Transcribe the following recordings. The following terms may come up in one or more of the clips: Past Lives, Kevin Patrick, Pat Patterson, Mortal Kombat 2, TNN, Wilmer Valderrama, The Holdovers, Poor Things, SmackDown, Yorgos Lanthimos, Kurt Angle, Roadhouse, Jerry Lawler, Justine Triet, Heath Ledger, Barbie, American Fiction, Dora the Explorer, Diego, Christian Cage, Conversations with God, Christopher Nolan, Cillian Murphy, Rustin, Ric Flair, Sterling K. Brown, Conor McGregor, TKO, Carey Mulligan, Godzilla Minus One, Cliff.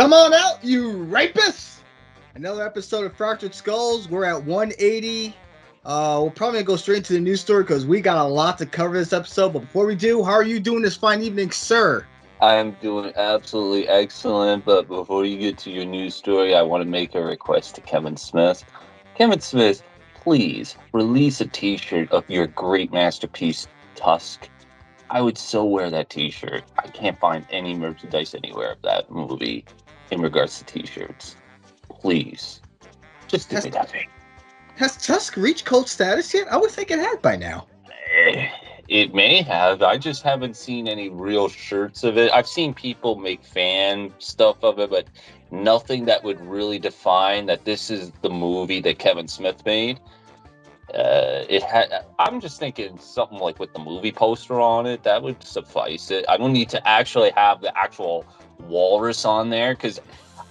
Come on out, you rapists! Another episode of Fractured Skulls. We're at 180. We're probably going to go straight into the news story because we got a lot to cover this episode. But before we do, how are you doing this fine evening, sir? I am doing absolutely excellent. But before you get to your news story, I want to make a request to Kevin Smith. Kevin Smith, please release a t-shirt of your great masterpiece, Tusk. I would so wear that t-shirt. I can't find any merchandise anywhere of that movie in regards to t-shirts. Please. Just do me that thing. Has Tusk reached cult status yet? I would think it had by now. It may have. I just haven't seen any real shirts of it. I've seen people make fan stuff of it, but nothing that would really define that this is the movie that Kevin Smith made. I'm just thinking something like with the movie poster on it, that would suffice it. I don't need to actually have the actual walrus on there, because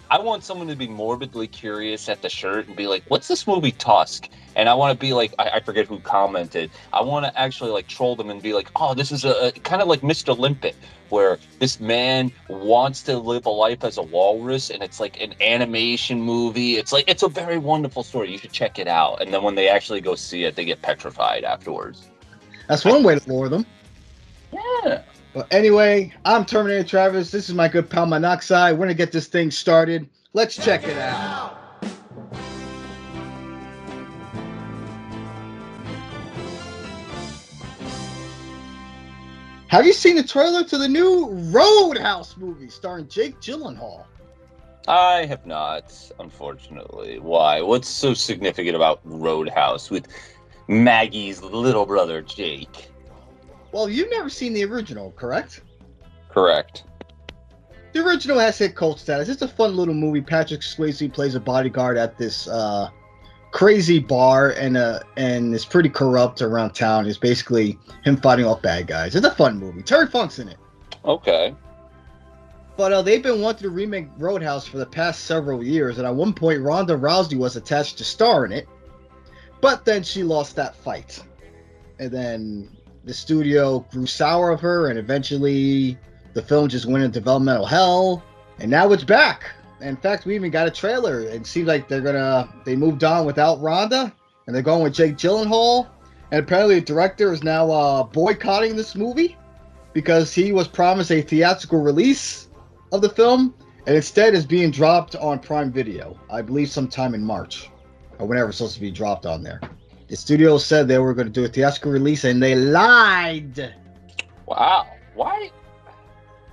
I want someone to be morbidly curious at the shirt and be like, what's this movie Tusk? And I want to be like, I forget who commented. I want to actually like troll them and be like, oh, this is a kind of like Mr. Limpet, where this man wants to live a life as a walrus, and it's like an animation movie. It's like, it's a very wonderful story. You should check it out. And then when they actually go see it, they get petrified afterwards. That's one way to lure them. Yeah. But anyway, I'm Terminator Travis. This is my good pal Monoxide. We're going to get this thing started. Let's check it out. Have you seen the trailer to the new Roadhouse movie starring Jake Gyllenhaal? I have not, unfortunately. Why? What's so significant about Roadhouse with Maggie's little brother, Jake? Well, you've never seen the original, correct? Correct. The original has hit cult status. It's a fun little movie. Patrick Swayze plays a bodyguard at this crazy bar and is pretty corrupt around town. It's basically him fighting off bad guys. It's a fun movie. Terry Funk's in it. Okay. But they've been wanting to remake Roadhouse for the past several years, and at one point Ronda Rousey was attached to star in it, but then she lost that fight. And then the studio grew sour of her, and eventually the film just went into developmental hell, and now it's back. In fact, we even got a trailer. It seems like they moved on without Rhonda, and they're going with Jake Gyllenhaal. And apparently the director is now boycotting this movie because he was promised a theatrical release of the film, and instead is being dropped on Prime Video, I believe sometime in March, or whenever it's supposed to be dropped on there. The studio said they were going to do a theatrical release, and they lied. Wow. Why?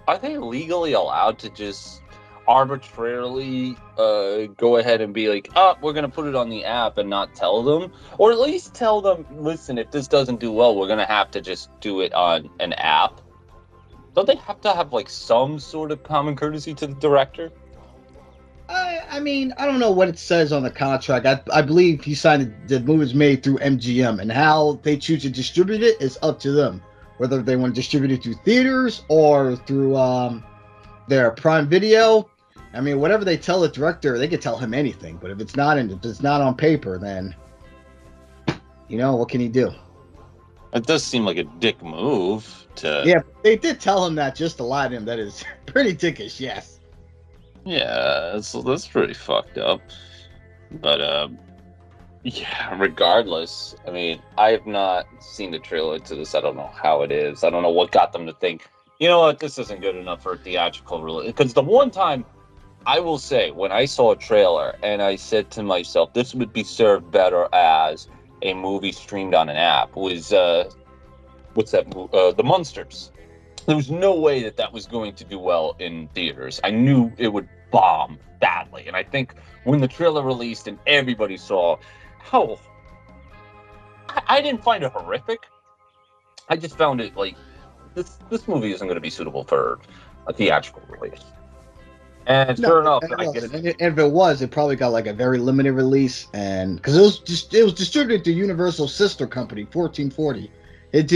Are they legally allowed to just arbitrarily go ahead and be like, oh, we're going to put it on the app and not tell them? Or at least tell them, listen, if this doesn't do well, we're going to have to just do it on an app. Don't they have to have like some sort of common courtesy to the director? I mean, I don't know what it says on the contract. I believe he signed it, the movie's made through MGM, and how they choose to distribute it is up to them, whether they want to distribute it through theaters or through their Prime Video. I mean, whatever they tell the director, they could tell him anything. But if it's not on paper, then, you know, what can he do? It does seem like a dick move to... Yeah, they did tell him that just to lie to him. That is pretty dickish, yes. Yeah, so that's pretty fucked up. But, yeah, regardless, I mean, I have not seen the trailer to this. I don't know how it is. I don't know what got them to think, you know what, this isn't good enough for a theatrical release. Because the one time, I will say, when I saw a trailer and I said to myself, this would be served better as a movie streamed on an app, was, what's that movie? The Munsters. There was no way that was going to do well in theaters. I knew it would bomb badly. And I think when the trailer released and everybody saw how... I didn't find it horrific. I just found it like, this movie isn't going to be suitable for a theatrical release. And sure enough, I get it. And if it was, it probably got like a very limited release. And because it was distributed to Universal's sister company, 1440.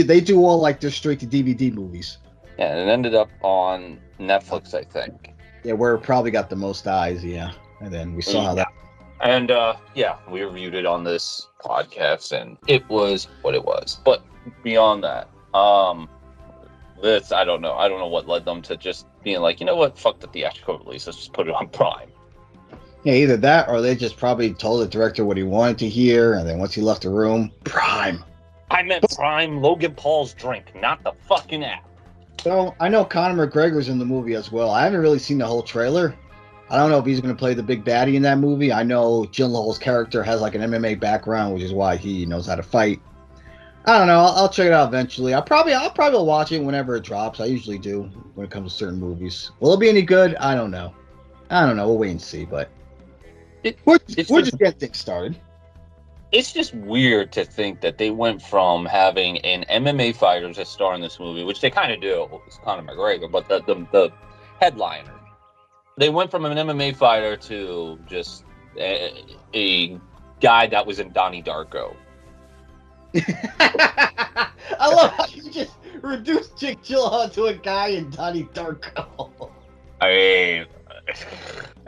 They do all like their straight-to-DVD movies. Yeah, and it ended up on Netflix, I think. Yeah, where it probably got the most eyes, yeah. And then we saw that. And, yeah, we reviewed it on this podcast, and it was what it was. But beyond that, It's, I don't know. I don't know what led them to just being like, you know what? Fuck the theatrical release. Let's just put it on Prime. Yeah, either that or they just probably told the director what he wanted to hear. And then once he left the room, Prime. I meant Prime Logan Paul's drink, not the fucking app. So I know Conor McGregor's in the movie as well. I haven't really seen the whole trailer. I don't know if he's going to play the big baddie in that movie. I know Gyllenhaal's character has like an MMA background, which is why he knows how to fight. I don't know. I'll check it out eventually. I'll probably watch it whenever it drops. I usually do when it comes to certain movies. Will it be any good? I don't know. We'll wait and see. But we're just getting things started. It's just weird to think that they went from having an MMA fighter to star in this movie, which they kind of do. It's Conor McGregor, but the headliner. They went from an MMA fighter to just a guy that was in Donnie Darko. I love how you just reduced Jake Gyllenhaal to a guy in Donnie Darko. I mean,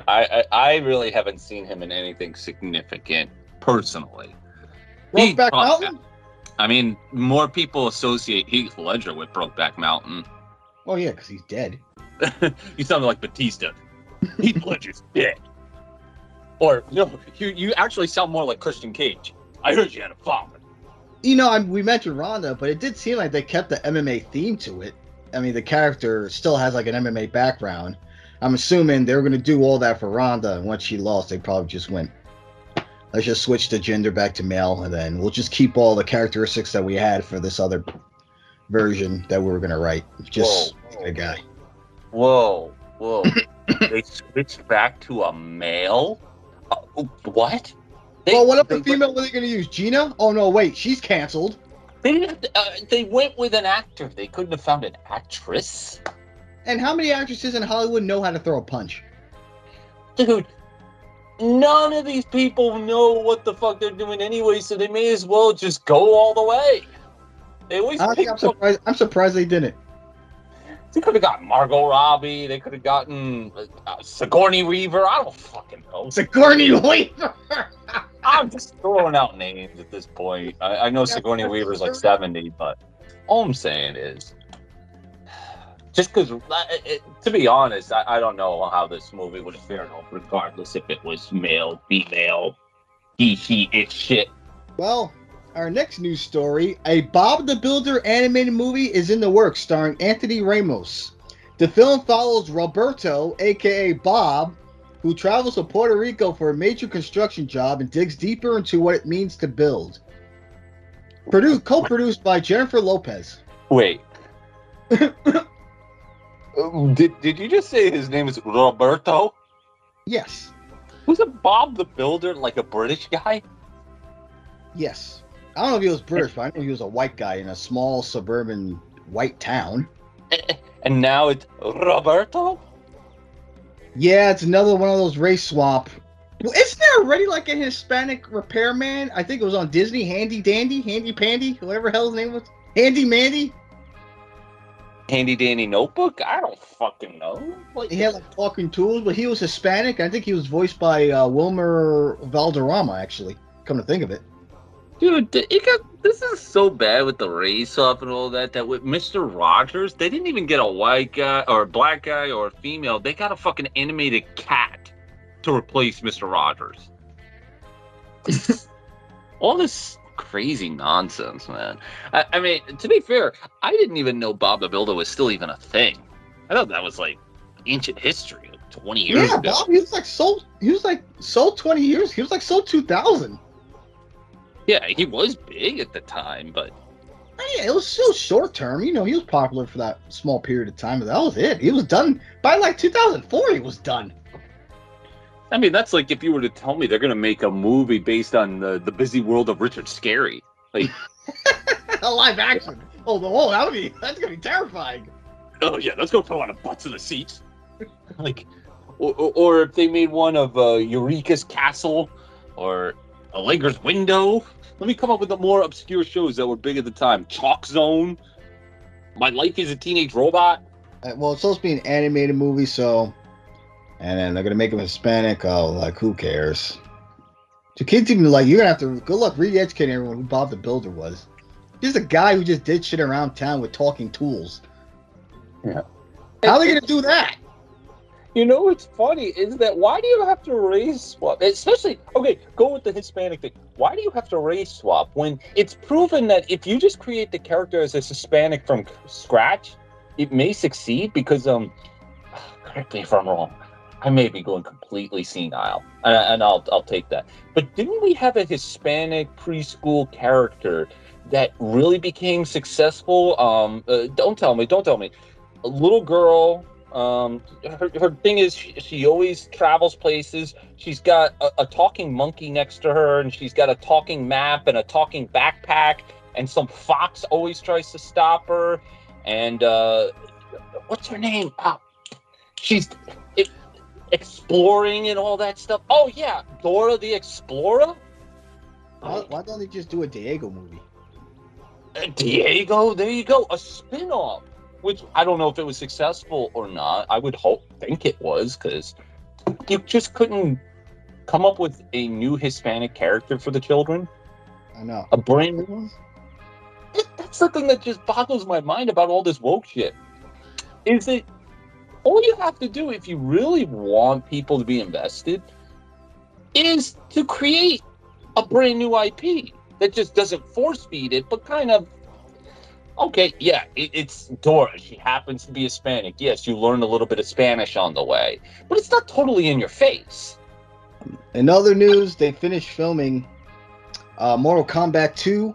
I really haven't seen him in anything significant personally. Brokeback Mountain? I mean, more people associate Heath Ledger with Brokeback Mountain. Oh yeah, because he's dead. You sounded like Batista. Heath Ledger's dead. Or no, you actually sound more like Christian Cage. I heard you had a father. You know, we mentioned Ronda, but it did seem like they kept the MMA theme to it. I mean, the character still has like an MMA background. I'm assuming they were going to do all that for Ronda, and once she lost, they probably just went, let's just switch the gender back to male, and then we'll just keep all the characteristics that we had for this other version that we were going to write. Just a guy. Whoa. They switched back to a male? What? What if the female were they going to use? Gina? Oh, no, wait. She's canceled. They didn't have to, they went with an actor. They couldn't have found an actress. And how many actresses in Hollywood know how to throw a punch? Dude, none of these people know what the fuck they're doing anyway, so they may as well just go all the way. They always I'm surprised they didn't. They could have gotten Margot Robbie. They could have gotten Sigourney Weaver. I don't fucking know. Sigourney Weaver! I'm just throwing out names at this point. I know Sigourney Weaver's like 70, but all I'm saying is, just because, to be honest, I don't know how this movie would have fared, regardless if it was male, female, he, it's shit. Well, our next news story, a Bob the Builder animated movie is in the works starring Anthony Ramos. The film follows Roberto, a.k.a. Bob, who travels to Puerto Rico for a major construction job and digs deeper into what it means to build. Co-produced by Jennifer Lopez. Wait. Did you just say his name is Roberto? Yes. Wasn't Bob the Builder like a British guy? Yes. I don't know if he was British, but I know he was a white guy in a small suburban white town. And now it's Roberto? Yeah, it's another one of those race swap. Well, isn't there already like a Hispanic repairman? I think it was on Disney, Handy Dandy, Handy Pandy, whatever the hell his name was. Handy Mandy? Handy Dandy Notebook? I don't fucking know. Like, he had like talking tools, but he was Hispanic. I think he was voiced by Wilmer Valderrama, actually, come to think of it. Dude, this is so bad with the race up and all that with Mr. Rogers, they didn't even get a white guy or a black guy or a female. They got a fucking animated cat to replace Mr. Rogers. All this crazy nonsense, man. I mean, to be fair, I didn't even know Bob the Builder was still even a thing. I thought that was like ancient history, like 20 years ago. Yeah, Bob, he was like 20 years. He was like so 2000. Yeah, he was big at the time, but... Yeah, it was so short-term. You know, he was popular for that small period of time, but that was it. He was done. By, like, 2004, he was done. I mean, that's like if you were to tell me they're going to make a movie based on the busy world of Richard Scarry. Like... a live action. Oh, that's going to be terrifying. Oh, yeah, that's going to put a lot of butts in the seats. Like, or if they made one of Eureka's Castle, or... A Laker's Window. Let me come up with the more obscure shows that were big at the time. Chalk Zone. My Life is a Teenage Robot. Well, it's supposed to be an animated movie, so... And then they're going to make him Hispanic. Oh, like, who cares? The kids even, like, you're going to have to... Good luck re-educating everyone who Bob the Builder was. He's a guy who just did shit around town with talking tools. Yeah. How are they going to do that? You know what's funny is that why do you have to race swap? Especially, okay, go with the Hispanic thing. Why do you have to race swap when it's proven that if you just create the character as a Hispanic from scratch, it may succeed because, correct me if I'm wrong, I may be going completely senile, and I'll take that. But didn't we have a Hispanic preschool character that really became successful? Don't tell me. A little girl... her thing is she always travels places. She's got a talking monkey next to her, and she's got a talking map and a talking backpack, and some fox always tries to stop her. And what's her name? She's exploring and all that stuff. Oh yeah, Dora the Explorer. Why don't they just do a Diego movie? Diego, there you go, a spin-off. Which I don't know if it was successful or not. I would think it was, because you just couldn't come up with a new Hispanic character for the children. I know. A brand new one. That's the thing that just boggles my mind about all this woke shit. Is that all you have to do if you really want people to be invested is to create a brand new IP that just doesn't force feed it, but kind of... Okay, yeah, it's Dora. She happens to be Hispanic. Yes, you learned a little bit of Spanish on the way, but it's not totally in your face. In other news, they finished filming Mortal Kombat 2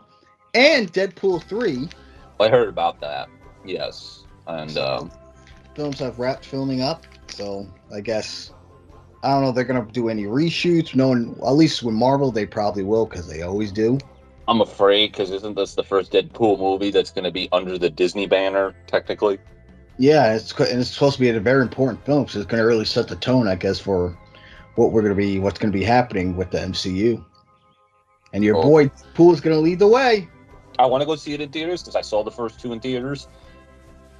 and Deadpool 3. I heard about that, yes. And films have wrapped filming up, so I guess, I don't know if they're going to do any reshoots. No one, at least with Marvel, they probably will, because they always do. I'm afraid, because isn't this the first Deadpool movie that's going to be under the Disney banner, technically? Yeah, it's supposed to be a very important film, so it's going to really set the tone, I guess, for what's going to be happening with the MCU. And your boy Deadpool's going to lead the way. I want to go see it in theaters because I saw the first two in theaters,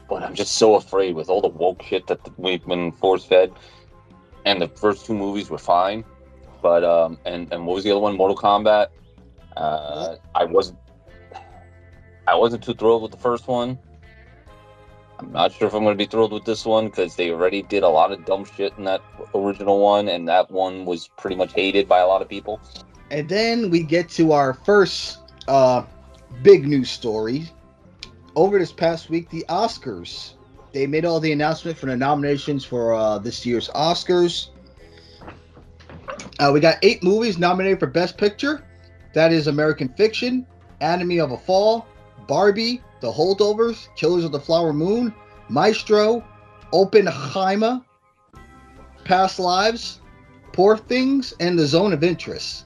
but I'm just so afraid with all the woke shit that we've been force-fed, and the first two movies were fine. But and what was the other one? Mortal Kombat. I wasn't too thrilled with the first one. I'm not sure if I'm going to be thrilled with this one, because they already did a lot of dumb shit in that original one, and that one was pretty much hated by a lot of people. And then we get to our first big news story. Over this past week, the Oscars. They made all the announcement for the nominations for this year's Oscars. We got 8 movies nominated for Best Picture. That is American Fiction, Anatomy of a Fall, Barbie, The Holdovers, Killers of the Flower Moon, Maestro, Oppenheimer, Past Lives, Poor Things, and The Zone of Interest.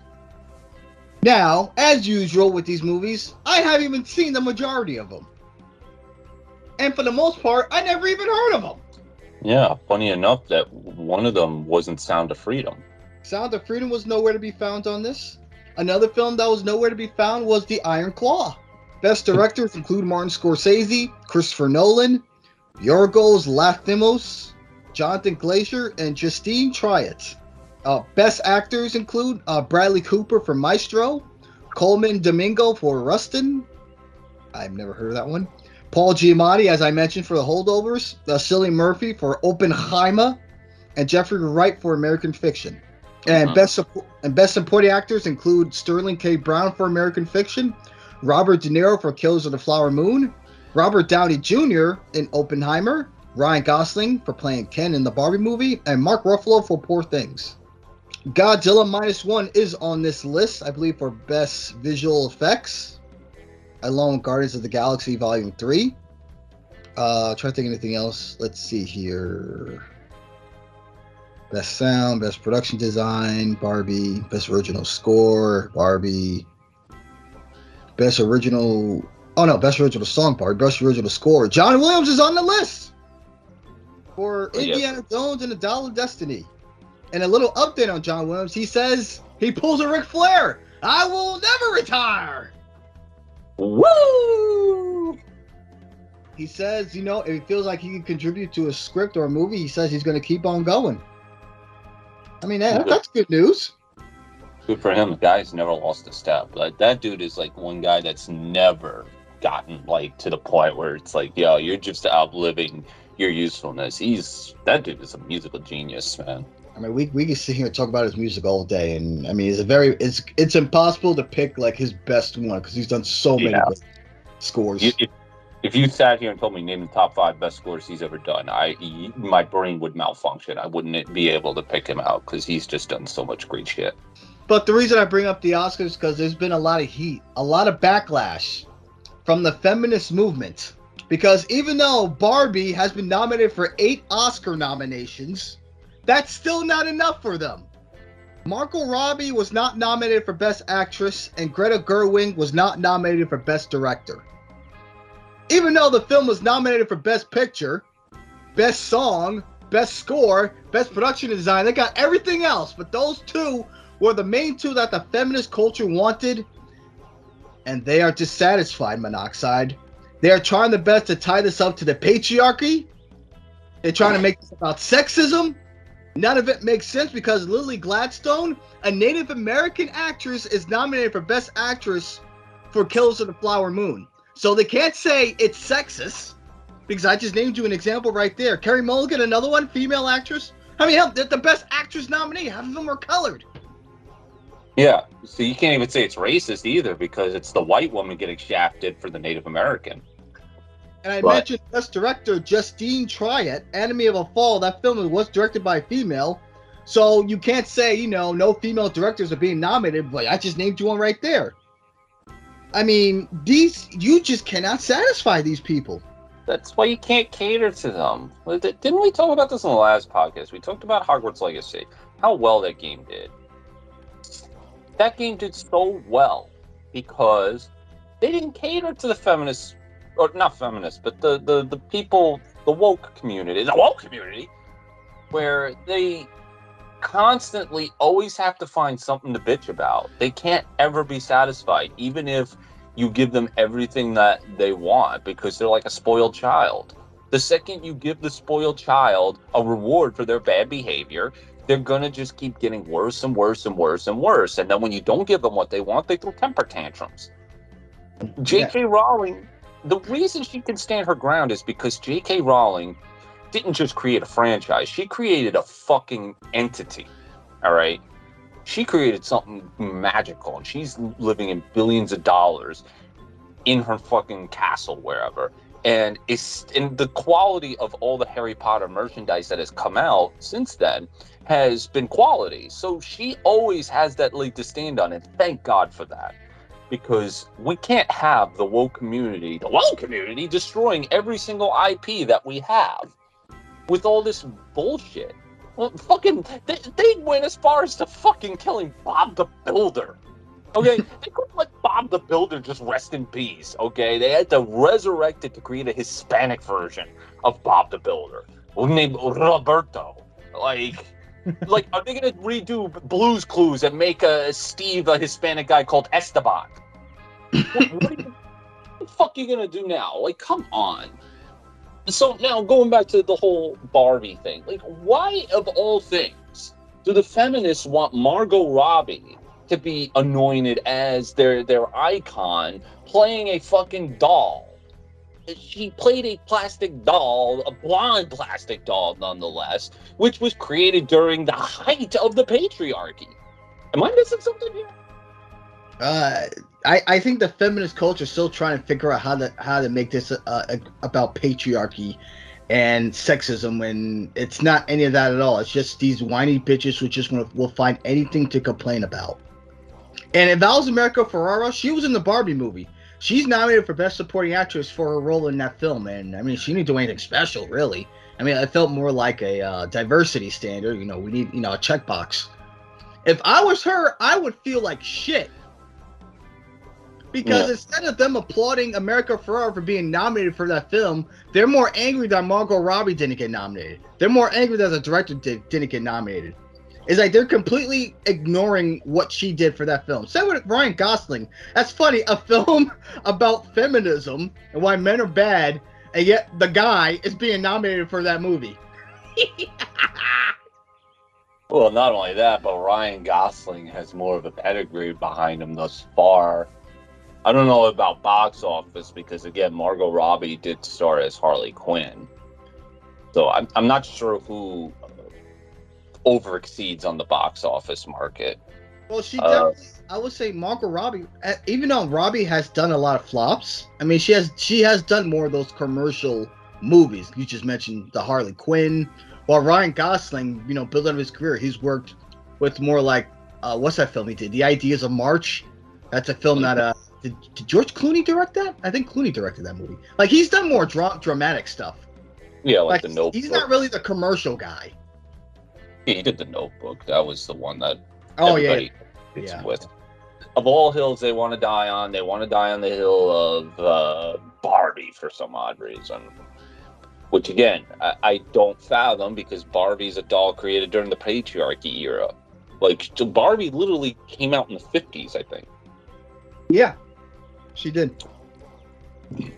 Now, as usual with these movies, I haven't even seen the majority of them. And for the most part, I never even heard of them. Yeah, funny enough that one of them wasn't Sound of Freedom. Sound of Freedom was nowhere to be found on this. Another film that was nowhere to be found was The Iron Claw. Best directors include Martin Scorsese, Christopher Nolan, Yorgos Lanthimos, Jonathan Glazer, and Justine Triet. Best actors include Bradley Cooper for Maestro, Coleman Domingo for Rustin. I've never heard of that one. Paul Giamatti, as I mentioned, for The Holdovers, Cillian Murphy for Oppenheimer, and Jeffrey Wright for American Fiction. And best supporting actors include Sterling K. Brown for American Fiction, Robert De Niro for Killers of the Flower Moon, Robert Downey Jr. in Oppenheimer, Ryan Gosling for playing Ken in the Barbie movie, and Mark Ruffalo for Poor Things. Godzilla Minus One is on this list, I believe, for Best Visual Effects, along with Guardians of the Galaxy Volume 3. Trying to think of anything else. Let's see here. Best Sound, Best Production Design, Barbie, Best Original Score, Barbie, Best Original Song, Barbie, Best Original Score. John Williams is on the list for Indiana Jones and the Dial of Destiny. And a little update on John Williams, he says he pulls a Ric Flair. I will never retire. Woo! He says, you know, if he feels like he can contribute to a script or a movie, he says he's going to keep on going. I mean, that's good news. Good for him. The guy's never lost a step. Like, that dude is like one guy that's never gotten like to the point where it's like, yo, you're just outliving your usefulness. That dude is a musical genius, man. I mean, we can sit here and talk about his music all day, and I mean, it's impossible to pick like his best one because he's done so many scores. If you sat here and told me name the top 5 best scores he's ever done, my brain would malfunction. I wouldn't be able to pick him out because he's just done so much great shit. But the reason I bring up the Oscars is because there's been a lot of heat, a lot of backlash from the feminist movement. Because even though Barbie has been nominated for 8 Oscar nominations, that's still not enough for them. Margot Robbie was not nominated for Best Actress, and Greta Gerwig was not nominated for Best Director. Even though the film was nominated for Best Picture, Best Song, Best Score, Best Production Design, they got everything else. But those two were the main two that the feminist culture wanted, and they are dissatisfied, Monoxide. They are trying their best to tie this up to the patriarchy. They're trying to make this about sexism. None of it makes sense because Lily Gladstone, a Native American actress, is nominated for Best Actress for Killers of the Flower Moon. So they can't say it's sexist because I just named you an example right there. Carey Mulligan, another one, female actress. I mean, hell, the Best Actress nominee, half of them were colored. Yeah, so you can't even say it's racist either because it's the white woman getting shafted for the Native American. And I mentioned Best Director Justine Triet, Anatomy of a Fall. That film was directed by a female. So you can't say, you know, no female directors are being nominated, but I just named you one right there. I mean, you just cannot satisfy these people. That's why you can't cater to them. Didn't we talk about this in the last podcast? We talked about Hogwarts Legacy, how well that game did. That game did so well because they didn't cater to the feminists. Or not feminists, but the people, the woke community, where they constantly always have to find something to bitch about. They can't ever be satisfied, even if you give them everything that they want, because they're like a spoiled child. The second you give the spoiled child a reward for their bad behavior, they're going to just keep getting worse and worse and worse and worse. And then when you don't give them what they want, they throw temper tantrums. J.K. Rowling... The reason she can stand her ground is because J.K. Rowling didn't just create a franchise. She created a fucking entity, all right? She created something magical, and she's living in billions of dollars in her fucking castle wherever. And the quality of all the Harry Potter merchandise that has come out since then has been quality. So she always has that leg to stand on, and thank God for that. Because we can't have the woke community destroying every single IP that we have with all this bullshit. Well, fucking, they went as far as to fucking killing Bob the Builder. Okay, they couldn't let Bob the Builder just rest in peace. Okay, they had to resurrect it to create a Hispanic version of Bob the Builder named Roberto. Like, are they gonna redo Blue's Clues and make a Hispanic guy called Esteban? What the fuck are you gonna do now? Like, come on. So now, going back to the whole Barbie thing, like, why of all things do the feminists want Margot Robbie to be anointed as their icon, playing a fucking doll? She played a plastic doll, a blonde plastic doll nonetheless, which was created during the height of the patriarchy. Am I missing something here? I think the feminist culture is still trying to figure out how to make this about patriarchy and sexism when it's not any of that at all. It's just these whiny bitches who just will find anything to complain about. And if that was America Ferrera, she was in the Barbie movie. She's nominated for Best Supporting Actress for her role in that film, and I mean, she didn't do anything special, really. I mean, it felt more like a diversity standard. You know, we need, you know, a checkbox. If I was her, I would feel like shit. Because instead of them applauding America Ferrera for being nominated for that film, they're more angry that Margot Robbie didn't get nominated. They're more angry that the director didn't get nominated. It's like they're completely ignoring what she did for that film. Same with Ryan Gosling. That's funny. A film about feminism and why men are bad, and yet the guy is being nominated for that movie. Well, not only that, but Ryan Gosling has more of a pedigree behind him thus far. I don't know about box office because, again, Margot Robbie did star as Harley Quinn. So I'm not sure who over exceeds on the box office market. Well, she definitely, I would say Margot Robbie, even though Robbie has done a lot of flops, I mean, she has done more of those commercial movies. You just mentioned the Harley Quinn. While Ryan Gosling, you know, building up his career, he's worked with more like, what's that film he did? The Ideas of March. That's a film that, did George Clooney direct that? I think Clooney directed that movie. Like, he's done more dramatic stuff. Yeah, like The Notebook. He's not really the commercial guy. He did The Notebook. That was the one that everybody hits with. Of all hills they want to die on, they want to die on the hill of Barbie for some odd reason. Which, again, I don't fathom, because Barbie's a doll created during the patriarchy era. Like, so Barbie literally came out in the 50s, I think. Yeah, she did.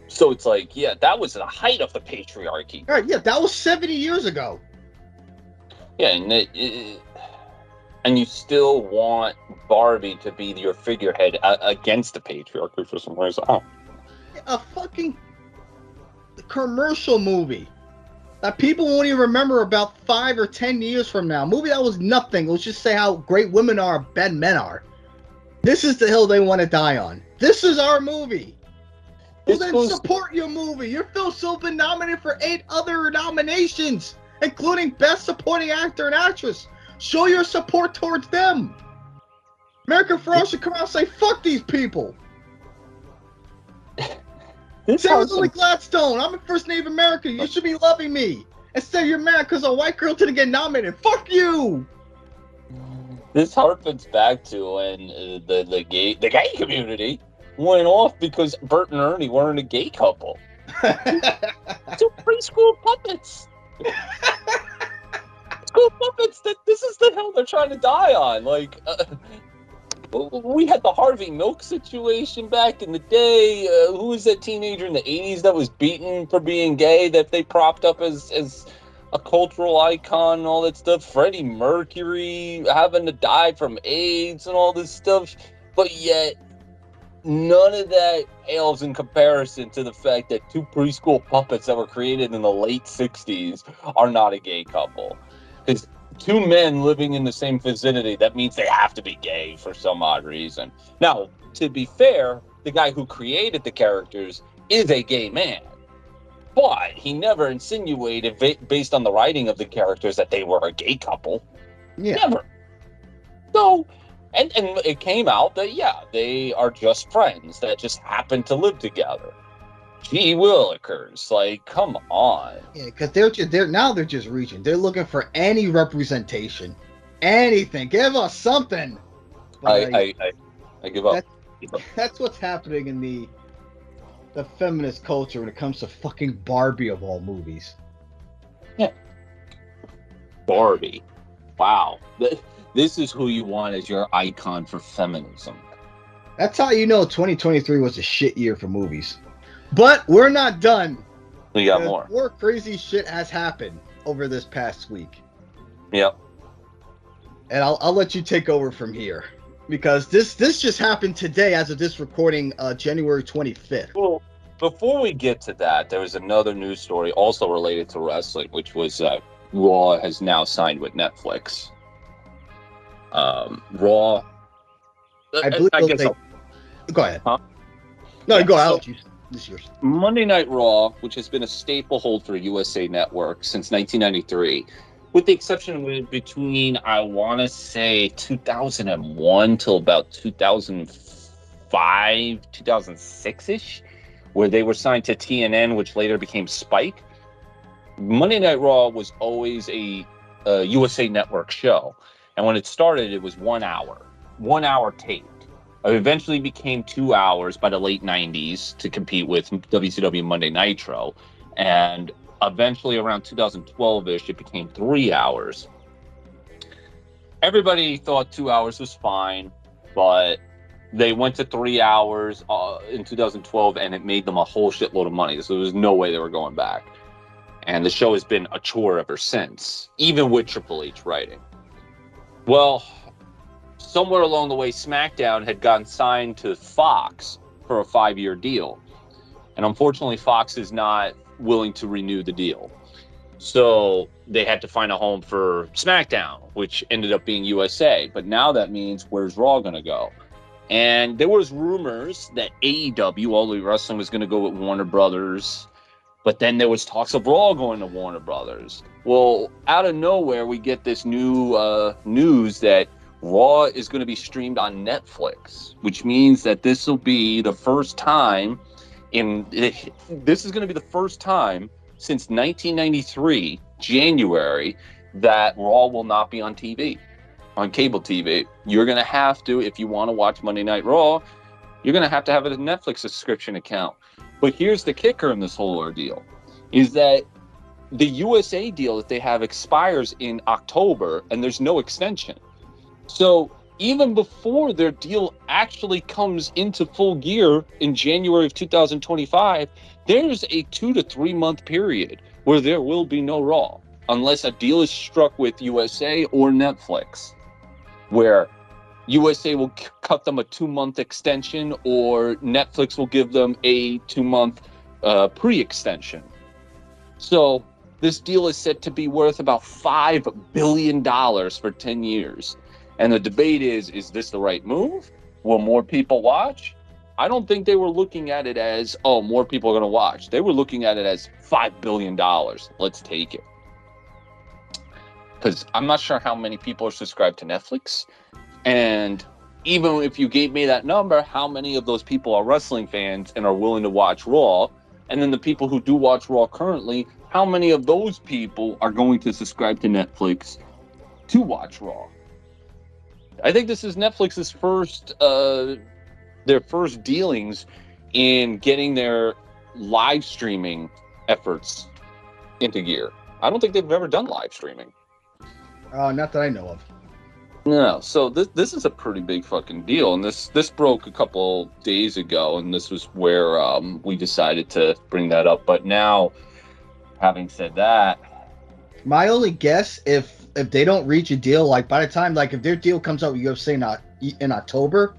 So it's like, yeah, that was the height of the patriarchy. Right, yeah, that was 70 years ago. Yeah, and you still want Barbie to be your figurehead against the patriarchy for some reason. Oh. A fucking commercial movie that people won't even remember about 5 or 10 years from now. A movie that was nothing. Let's just say how great women are, bad men are. This is the hill they want to die on. This is our movie. Well, then support your movie. Your film's still been nominated for 8 other nominations, including Best Supporting Actor and Actress. Show your support towards them. American Fiction should come out and say, fuck these people. Sarah Lily Gladstone, I'm a First Native American. You should be loving me. Instead, you're mad because a white girl didn't get nominated. Fuck you. This harpens back to when the gay community went off because Bert and Ernie weren't a gay couple. 2 preschool puppets. School puppets. That this is the hell they're trying to die on. Like, we had the Harvey Milk situation back in the day. Who was that teenager in the 80s that was beaten for being gay that they propped up as a cultural icon and all that stuff? Freddie Mercury having to die from AIDS and all this stuff. But yet, none of that pales in comparison to the fact that 2 preschool puppets that were created in the late 60s are not a gay couple. Because 2 men living in the same vicinity, that means they have to be gay for some odd reason. Now, to be fair, the guy who created the characters is a gay man. But he never insinuated, based on the writing of the characters, that they were a gay couple. Yeah. Never. So, and it came out that, yeah, they are just friends that just happen to live together. Gee willikers, like, come on. Yeah, because they're just reaching. They're looking for any representation. Anything. Give us something. I give up. That's what's happening in the feminist culture when it comes to fucking Barbie of all movies. Yeah. Barbie. Wow. This is who you want as your icon for feminism. That's how you know 2023 was a shit year for movies. But we're not done. We got more. More crazy shit has happened over this past week. Yep. And I'll let you take over from here. Because this just happened today as of this recording, January 25th. Well, before we get to that, there was another news story also related to wrestling, which was Raw has now signed with Netflix. Raw. I believe I guess go ahead. Huh? No, yeah, go ahead. So, this year, Monday Night Raw, which has been a staple hold for USA Network since 1993, with the exception of between, I want to say, 2001 till about 2005, 2006-ish, where they were signed to TNN, which later became Spike. Monday Night Raw was always a USA Network show. And when it started, it was 1 hour. 1 hour taped. It eventually became 2 hours by the late 90s to compete with WCW Monday Nitro. And eventually around 2012-ish, it became 3 hours. Everybody thought 2 hours was fine, but they went to 3 hours in 2012, and it made them a whole shitload of money. So there was no way they were going back. And the show has been a chore ever since, even with Triple H writing. Well, somewhere along the way, SmackDown had gotten signed to Fox for a 5-year deal. And unfortunately, Fox is not willing to renew the deal. So they had to find a home for SmackDown, which ended up being USA. But now that means where's Raw going to go? And there was rumors that AEW, All Elite Wrestling, was going to go with Warner Brothers. But then there was talks of Raw going to Warner Brothers. Well, out of nowhere, we get this new news that Raw is going to be streamed on Netflix, which means that this will be the first time in this is going to be the first time since 1993, January, that Raw will not be on TV, on cable TV. You're going to have to, if you want to watch Monday Night Raw, you're going to have a Netflix subscription account. But here's the kicker in this whole ordeal, is that the USA deal that they have expires in October, and there's no extension. So even before their deal actually comes into full gear in January of 2025, there's a 2 to 3 month period where there will be no Raw, unless a deal is struck with USA or Netflix, where USA will cut them a 2 month extension or Netflix will give them a 2 month pre-extension. So this deal is set to be worth about $5 billion for 10 years. And the debate is this the right move? Will more people watch? I don't think they were looking at it as, oh, more people are going to watch. They were looking at it as $5 billion. Let's take it. Because I'm not sure how many people are subscribed to Netflix. And even if you gave me that number, how many of those people are wrestling fans and are willing to watch Raw? And then the people who do watch Raw currently, how many of those people are going to subscribe to Netflix to watch Raw? I think this is Netflix's first, their first dealings in getting their live streaming efforts into gear. I don't think they've ever done live streaming. Not that I know of. No, so this is a pretty big fucking deal, and this broke a couple days ago, and this was where we decided to bring that up. But now, having said that, my only guess, if they don't reach a deal, like by the time, like if their deal comes out with UFC in October,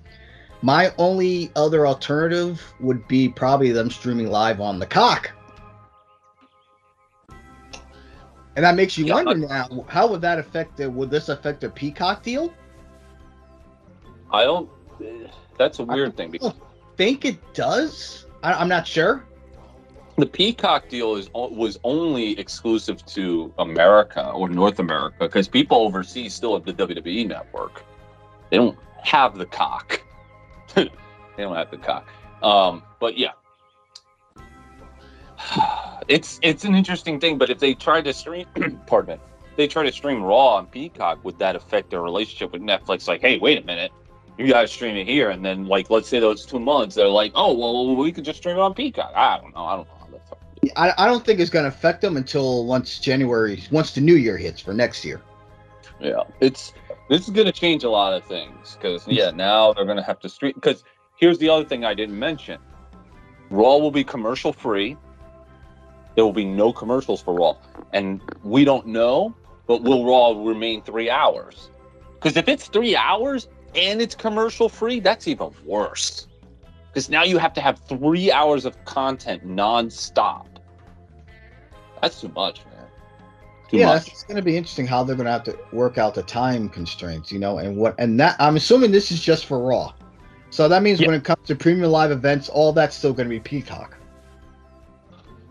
my only other alternative would be probably them streaming live on the cock. And that makes you wonder now, how would that affect would this affect the Peacock deal? I don't, that's a weird thing. Because I think it does. I'm not sure. The Peacock deal was only exclusive to America or North America, because people overseas still have the WWE network. They don't have the cock. They don't have the cock. But yeah. It's an interesting thing, but if they try to stream, pardon me, they try to stream Raw on Peacock, would that affect their relationship with Netflix? Like, hey, wait a minute, you guys stream it here, and then like, let's say those 2 months, they're like, oh, well, we could just stream it on Peacock. I don't know. I don't think it's going to affect them until once the new year hits for next year. Yeah, this is going to change a lot of things because now they're going to have to stream. Because here's the other thing I didn't mention: Raw will be commercial free. There will be no commercials for Raw. And we don't know, but will Raw remain 3 hours? Because if it's 3 hours and it's commercial free, that's even worse. Because now you have to have 3 hours of content nonstop. That's too much, man. Too much. It's going to be interesting how they're going to have to work out the time constraints, and I'm assuming this is just for Raw. So that means when it comes to premium live events, all that's still going to be Peacock.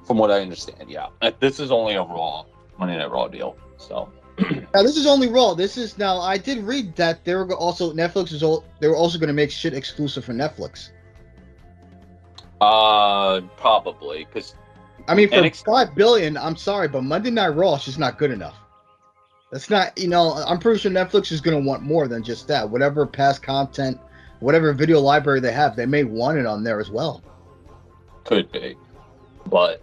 From what I understand, yeah. This is only a Raw, Monday Night Raw deal. So now this is only Raw. I did read that they were also they were also going to make shit exclusive for Netflix. Probably because. I mean, for $5 billion, I'm sorry, but Monday Night Raw is just not good enough. That's not, I'm pretty sure Netflix is going to want more than just that. Whatever past content, whatever video library they have, they may want it on there as well. Could be, but.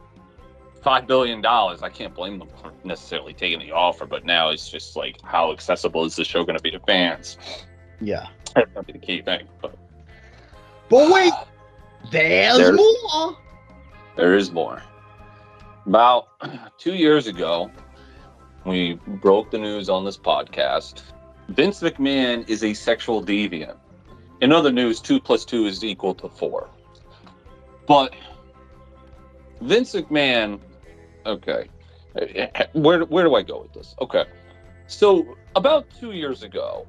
$5 billion. I can't blame them for necessarily taking the offer, but now it's just like, how accessible is the show going to be to fans? Yeah, that's going to be the key thing. But wait, there's more. There is more. About 2 years ago, we broke the news on this podcast. Vince McMahon is a sexual deviant. In other news, 2 + 2 = 4. But Vince McMahon, okay, Where do I go with this? Okay. So about 2 years ago,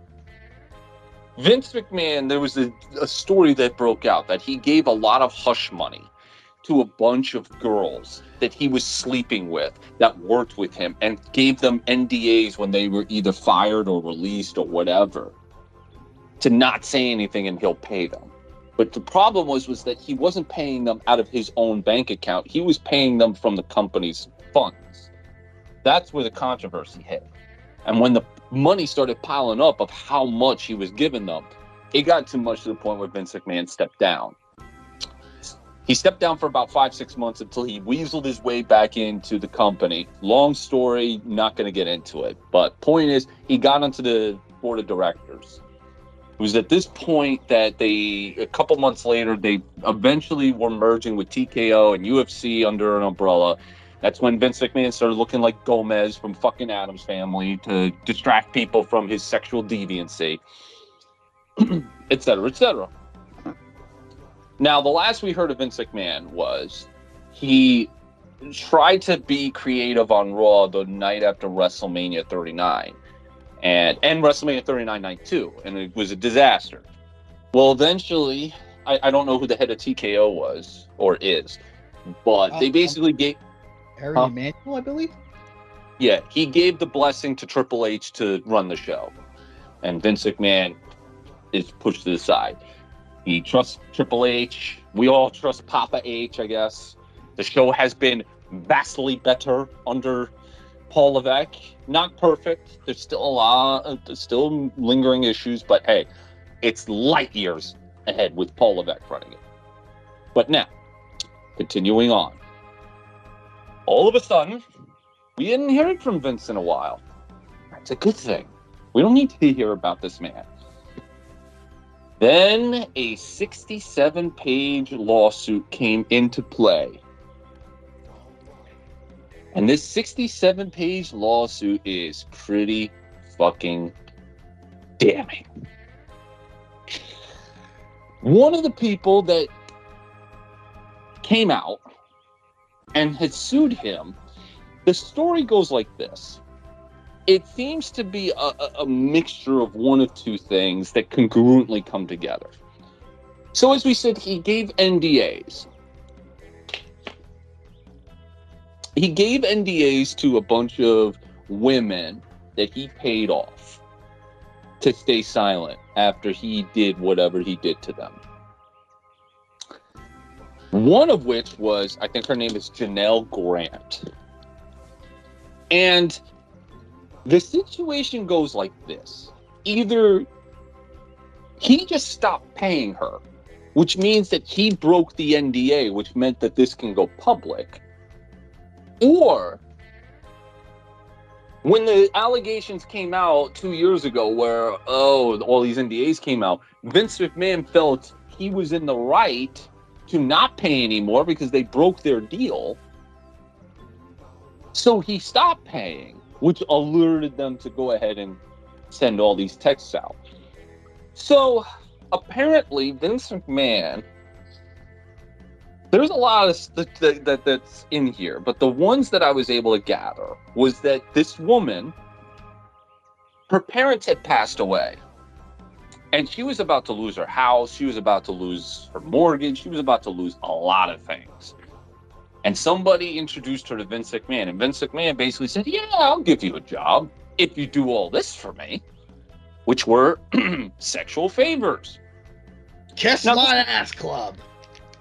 Vince McMahon, there was a story that broke out that he gave a lot of hush money to a bunch of girls that he was sleeping with that worked with him and gave them NDAs when they were either fired or released or whatever to not say anything and he'll pay them. But the problem was that he wasn't paying them out of his own bank account. He was paying them from the company's funds. That's where the controversy hit. And when the money started piling up of how much he was giving them, it got too much to the point where Vince McMahon stepped down. He stepped down for about 5-6 months until he weaseled his way back into the company. Long story, not going to get into it. But point is, he got onto the board of directors. It was at this point that a couple months later, they eventually were merging with TKO and UFC under an umbrella. That's when Vince McMahon started looking like Gomez from fucking Addams Family to distract people from his sexual deviancy, et cetera, et cetera. Now, the last we heard of Vince McMahon was he tried to be creative on Raw the night after WrestleMania 39 and WrestleMania 39 night two, and it was a disaster. Well, eventually, I don't know who the head of TKO was or is, but they basically gave... Harry Manuel, I believe? Yeah, he gave the blessing to Triple H to run the show. And Vince McMahon is pushed to the side. He trusts Triple H. We all trust Papa H, I guess. The show has been vastly better under Paul Levesque. Not perfect. There's still lingering issues, but hey, it's light years ahead with Paul Levesque running it. But now, continuing on. All of a sudden, we didn't hear it from Vince in a while. That's a good thing. We don't need to hear about this man. Then a 67-page lawsuit came into play. And this 67-page lawsuit is pretty fucking damning. One of the people that came out and had sued him, the story goes like this. It seems to be a mixture of one of two things that congruently come together. So as we said, he gave NDAs. He gave NDAs to a bunch of women that he paid off to stay silent after he did whatever he did to them. One of which was, I think her name is Janelle Grant. And the situation goes like this. Either he just stopped paying her, which means that he broke the NDA, which meant that this can go public. Or when the allegations came out 2 years ago where, all these NDAs came out, Vince McMahon felt he was in the right to not pay anymore because they broke their deal. So he stopped paying, which alerted them to go ahead and send all these texts out. So apparently Vince McMahon, there's a lot of stuff that's in here, but the ones that I was able to gather was that this woman, her parents had passed away. And she was about to lose her house. She was about to lose her mortgage. She was about to lose a lot of things. And somebody introduced her to Vince McMahon. And Vince McMahon basically said, yeah, I'll give you a job if you do all this for me, which were sexual favors. Kiss my ass club.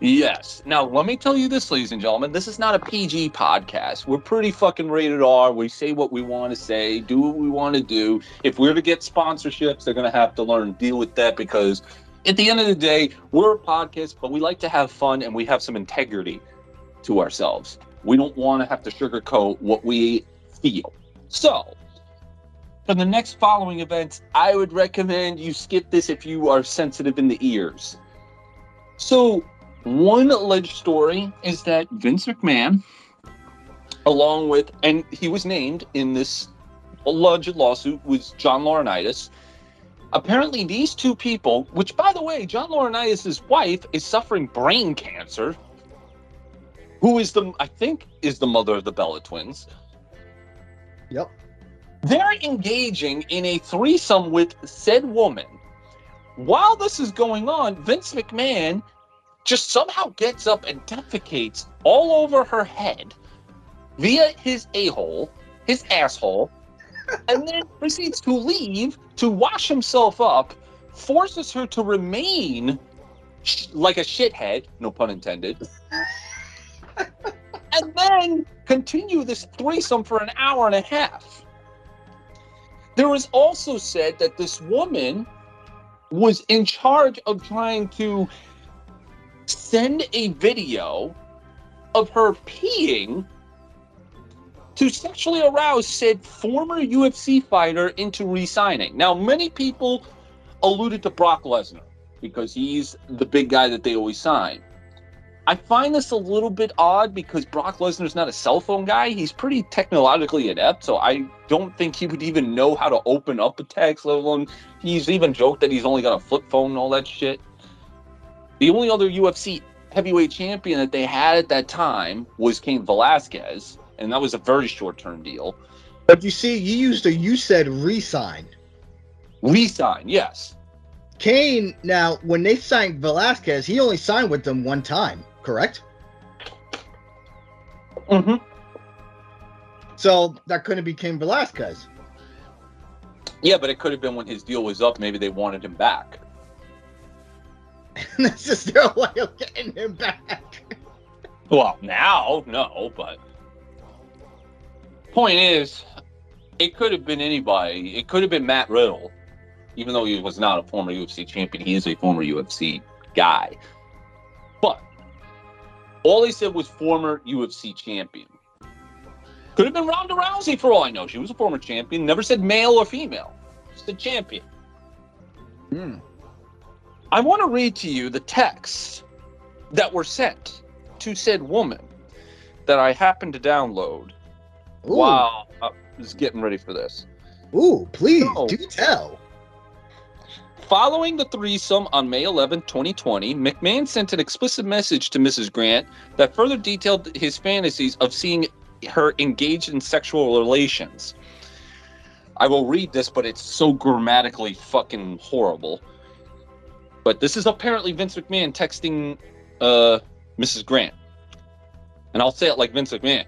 Yes. Now, let me tell you this, ladies and gentlemen. This is not a PG podcast. We're pretty fucking rated R. We say what we want to say, do what we want to do. If we're to get sponsorships, they're going to have to learn to deal with that because at the end of the day, we're a podcast, but we like to have fun and we have some integrity to ourselves. We don't want to have to sugarcoat what we feel. So, for the next following events, I would recommend you skip this if you are sensitive in the ears. So, one alleged story is that Vince McMahon, along with, and he was named in this alleged lawsuit, was John Laurinaitis. Apparently these two people, which by the way, John Laurinaitis' wife is suffering brain cancer, who is the, I think, is the mother of the Bella twins. Yep. They're engaging in a threesome with said woman. While this is going on, Vince McMahon just somehow gets up and defecates all over her head via his a-hole, his asshole, and then proceeds to leave to wash himself up, forces her to remain like a shithead, no pun intended, and then continue this threesome for an hour and a half. There was also said that this woman was in charge of trying to send a video of her peeing to sexually arouse said former UFC fighter into re-signing. Now, many people alluded to Brock Lesnar because he's the big guy that they always sign. I find this a little bit odd because Brock Lesnar's not a cell phone guy. He's pretty technologically adept, so I don't think he would even know how to open up a text, let alone he's even joked that he's only got a flip phone and all that shit. The only other UFC heavyweight champion that they had at that time was Cain Velasquez, and that was a very short-term deal. But you see, you said re-sign. Re-sign, yes. Cain, now, when they signed Velasquez, he only signed with them one time, correct? Mm-hmm. So that couldn't be Cain Velasquez. Yeah, but it could have been when his deal was up. Maybe they wanted him back. And that's just their way of getting him back. Well, now, no, but... Point is, it could have been anybody. It could have been Matt Riddle. Even though he was not a former UFC champion, he is a former UFC guy. But all he said was former UFC champion. Could have been Ronda Rousey for all I know. She was a former champion. Never said male or female. Just a champion. Hmm. I want to read to you the texts that were sent to said woman that I happened to download. Ooh. While I was getting ready for this. Ooh, please, so, do tell. Following the threesome on May 11, 2020, McMahon sent an explicit message to Mrs. Grant that further detailed his fantasies of seeing her engaged in sexual relations. I will read this, but it's so grammatically fucking horrible. But this is apparently Vince McMahon texting Mrs. Grant. And I'll say it like Vince McMahon.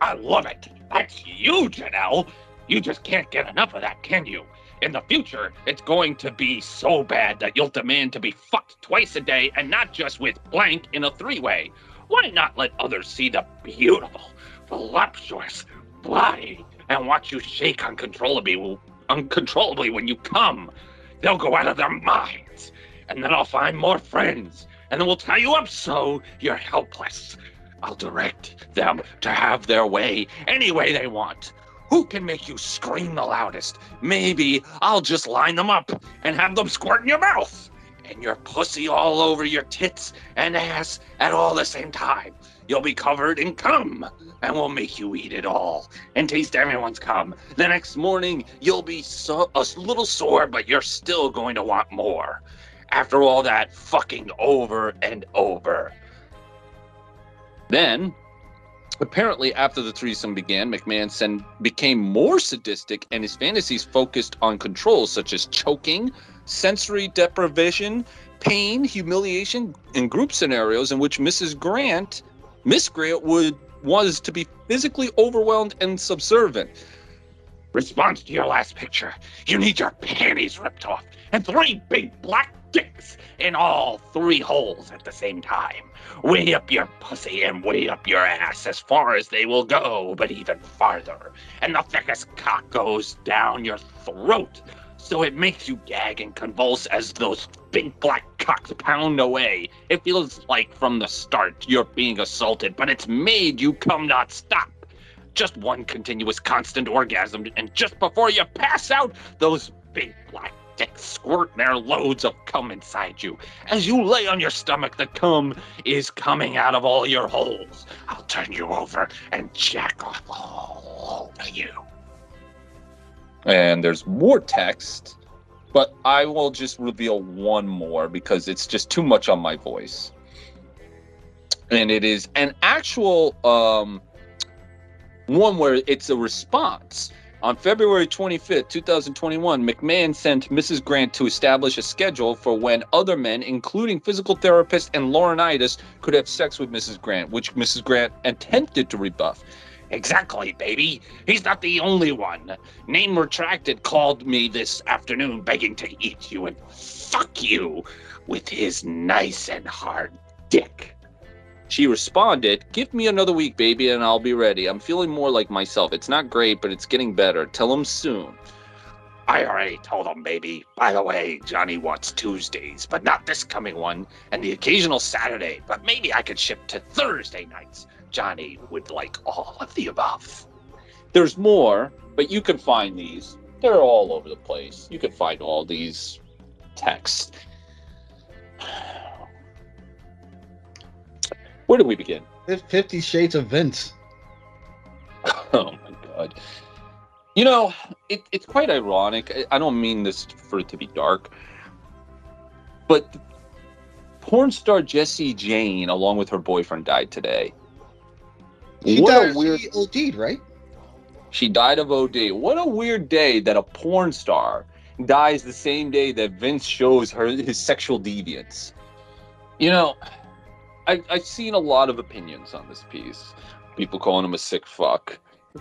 I love it. That's you, Janelle. You just can't get enough of that, can you? In the future, it's going to be so bad that you'll demand to be fucked twice a day and not just with blank in a three-way. Why not let others see the beautiful, voluptuous body and watch you shake uncontrollably when you come? They'll go out of their minds. And then I'll find more friends. And then we'll tie you up so you're helpless. I'll direct them to have their way any way they want. Who can make you scream the loudest? Maybe I'll just line them up and have them squirt in your mouth and your pussy all over your tits and ass at all the same time. You'll be covered in cum, and we'll make you eat it all and taste everyone's cum. The next morning, you'll be a little sore, but you're still going to want more. After all that fucking over and over. Then, apparently after the threesome began, McMahon became more sadistic and his fantasies focused on controls such as choking, sensory deprivation, pain, humiliation, and group scenarios in which Miss Grant was to be physically overwhelmed and subservient. Response to your last picture. You need your panties ripped off and three big black dicks in all three holes at the same time. Way up your pussy and way up your ass as far as they will go, but even farther. And the thickest cock goes down your throat, so it makes you gag and convulse as those big black cocks pound away. It feels like from the start you're being assaulted, but it's made you come not stop. Just one continuous constant orgasm, and just before you pass out, those big black dicks squirt their loads of cum inside you. As you lay on your stomach, the cum is coming out of all your holes. I'll turn you over and jack off all of you. And there's more text, but I will just reveal one more because it's just too much on my voice. And it is an actual one where it's a response. On February 25th, 2021, McMahon sent Mrs. Grant to establish a schedule for when other men, including physical therapist and Laurinaitis, could have sex with Mrs. Grant, which Mrs. Grant attempted to rebuff. Exactly, baby. He's not the only one. Name Retracted called me this afternoon begging to eat you and fuck you with his nice and hard dick. She responded, give me another week, baby, and I'll be ready. I'm feeling more like myself. It's not great, but it's getting better. Tell him soon. I already told him, baby. By the way, Johnny wants Tuesdays, but not this coming one, and the occasional Saturday, but maybe I could shift to Thursday nights. Johnny would like all of the above. There's more, but you can find these. They're all over the place. You can find all these texts. Where do we begin? 50 Shades of Vince. Oh, my God. You know, it's quite ironic. I don't mean this for it to be dark. But porn star Jessie Jane, along with her boyfriend, died today. She OD'd, right? She died of OD. What a weird day that a porn star dies the same day that Vince shows her his sexual deviance. You know, I've seen a lot of opinions on this piece. People calling him a sick fuck.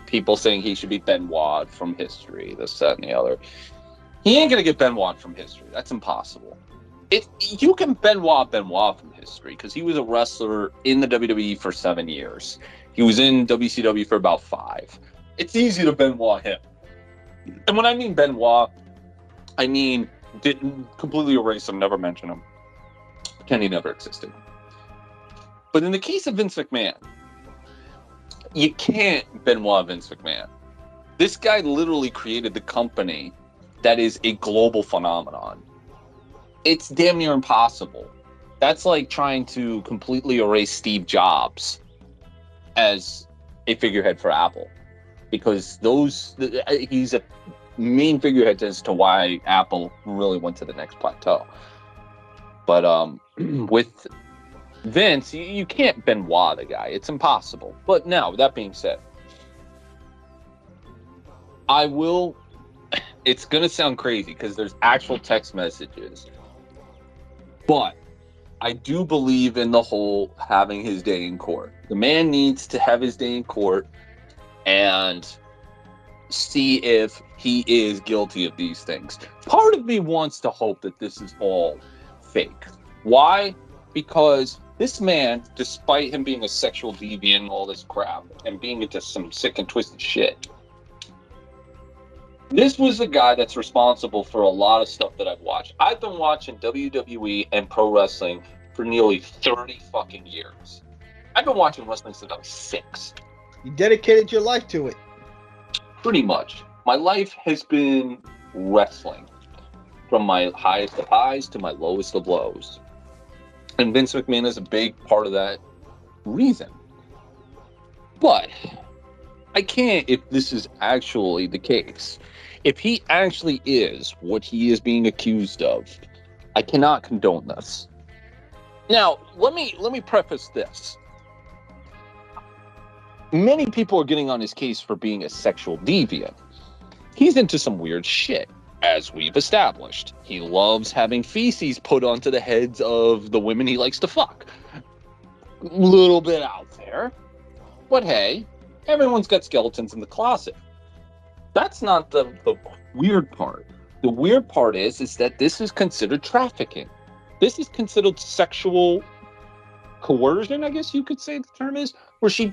People saying he should be Benoit from history. This, that, and the other. He ain't going to get Benoit from history. That's impossible. You can Benoit from history because he was a wrestler in the WWE for 7 years. He was in WCW for about 5. It's easy to Benoit him. And when I mean Benoit, I mean didn't completely erase him, never mention him. Pretend he never existed. But in the case of Vince McMahon, you can't Benoit Vince McMahon. This guy literally created the company that is a global phenomenon. It's damn near impossible. That's like trying to completely erase Steve Jobs as a figurehead for Apple. Because he's a main figurehead as to why Apple really went to the next plateau. But with Vince, you can't Benoit the guy. It's impossible. But now, that being said, it's going to sound crazy because there's actual text messages. But I do believe in the whole having his day in court. The man needs to have his day in court and see if he is guilty of these things. Part of me wants to hope that this is all fake. Why? Because this man, despite him being a sexual deviant and all this crap, and being into some sick and twisted shit, this was the guy that's responsible for a lot of stuff that I've watched. I've been watching WWE and pro wrestling for nearly 30 fucking years. I've been watching wrestling since I was 6. You dedicated your life to it. Pretty much. My life has been wrestling. From my highest of highs to my lowest of lows. And Vince McMahon is a big part of that reason. But I can't, if this is actually the case, if he actually is what he is being accused of, I cannot condone this. Now, let me preface this. Many people are getting on his case for being a sexual deviant. He's into some weird shit. As we've established, he loves having feces put onto the heads of the women he likes to fuck. Little bit out there. But hey, everyone's got skeletons in the closet. That's not the weird part. The weird part is that this is considered trafficking. This is considered sexual coercion, I guess you could say the term is, where he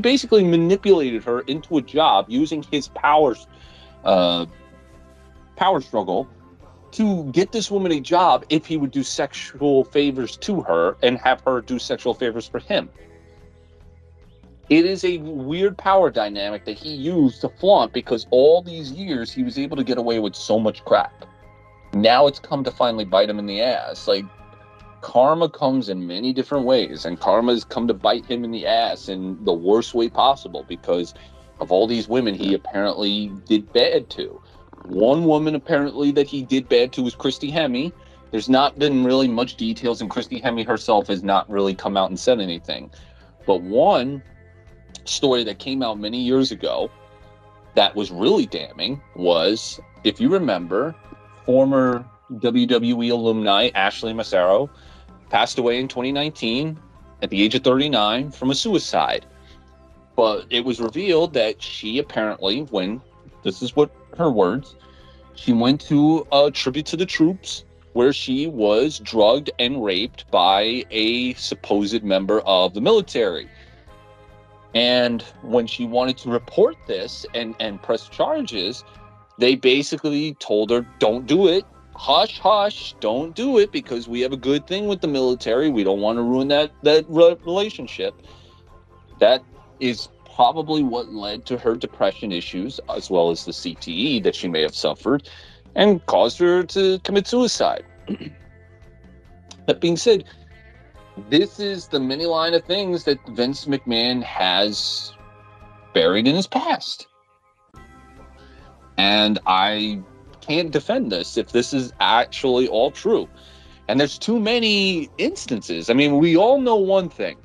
basically manipulated her into a job using his powers, power struggle to get this woman a job if he would do sexual favors to her and have her do sexual favors for him. It is a weird power dynamic that he used to flaunt because all these years he was able to get away with so much crap. Now it's come to finally bite him in the ass. Like, karma comes in many different ways, and karma's come to bite him in the ass in the worst way possible because of all these women he apparently did bad to. One woman apparently that he did bad to was Christy Hemme. There's not been really much details, and Christy Hemme herself has not really come out and said anything. But one story that came out many years ago that was really damning was, if you remember, former WWE alumni Ashley Massaro passed away in 2019 at the age of 39 from a suicide. But it was revealed that she apparently, when, this is what her words, she went to a tribute to the troops where she was drugged and raped by a supposed member of the military. And when she wanted to report this and press charges, they basically told her, don't do it. Hush, hush, don't do it, because we have a good thing with the military. We don't want to ruin that relationship. That is probably what led to her depression issues, as well as the CTE that she may have suffered, and caused her to commit suicide. That being said, this is the mini line of things that Vince McMahon has buried in his past. And I can't defend this if this is actually all true. And there's too many instances. I mean, we all know one thing.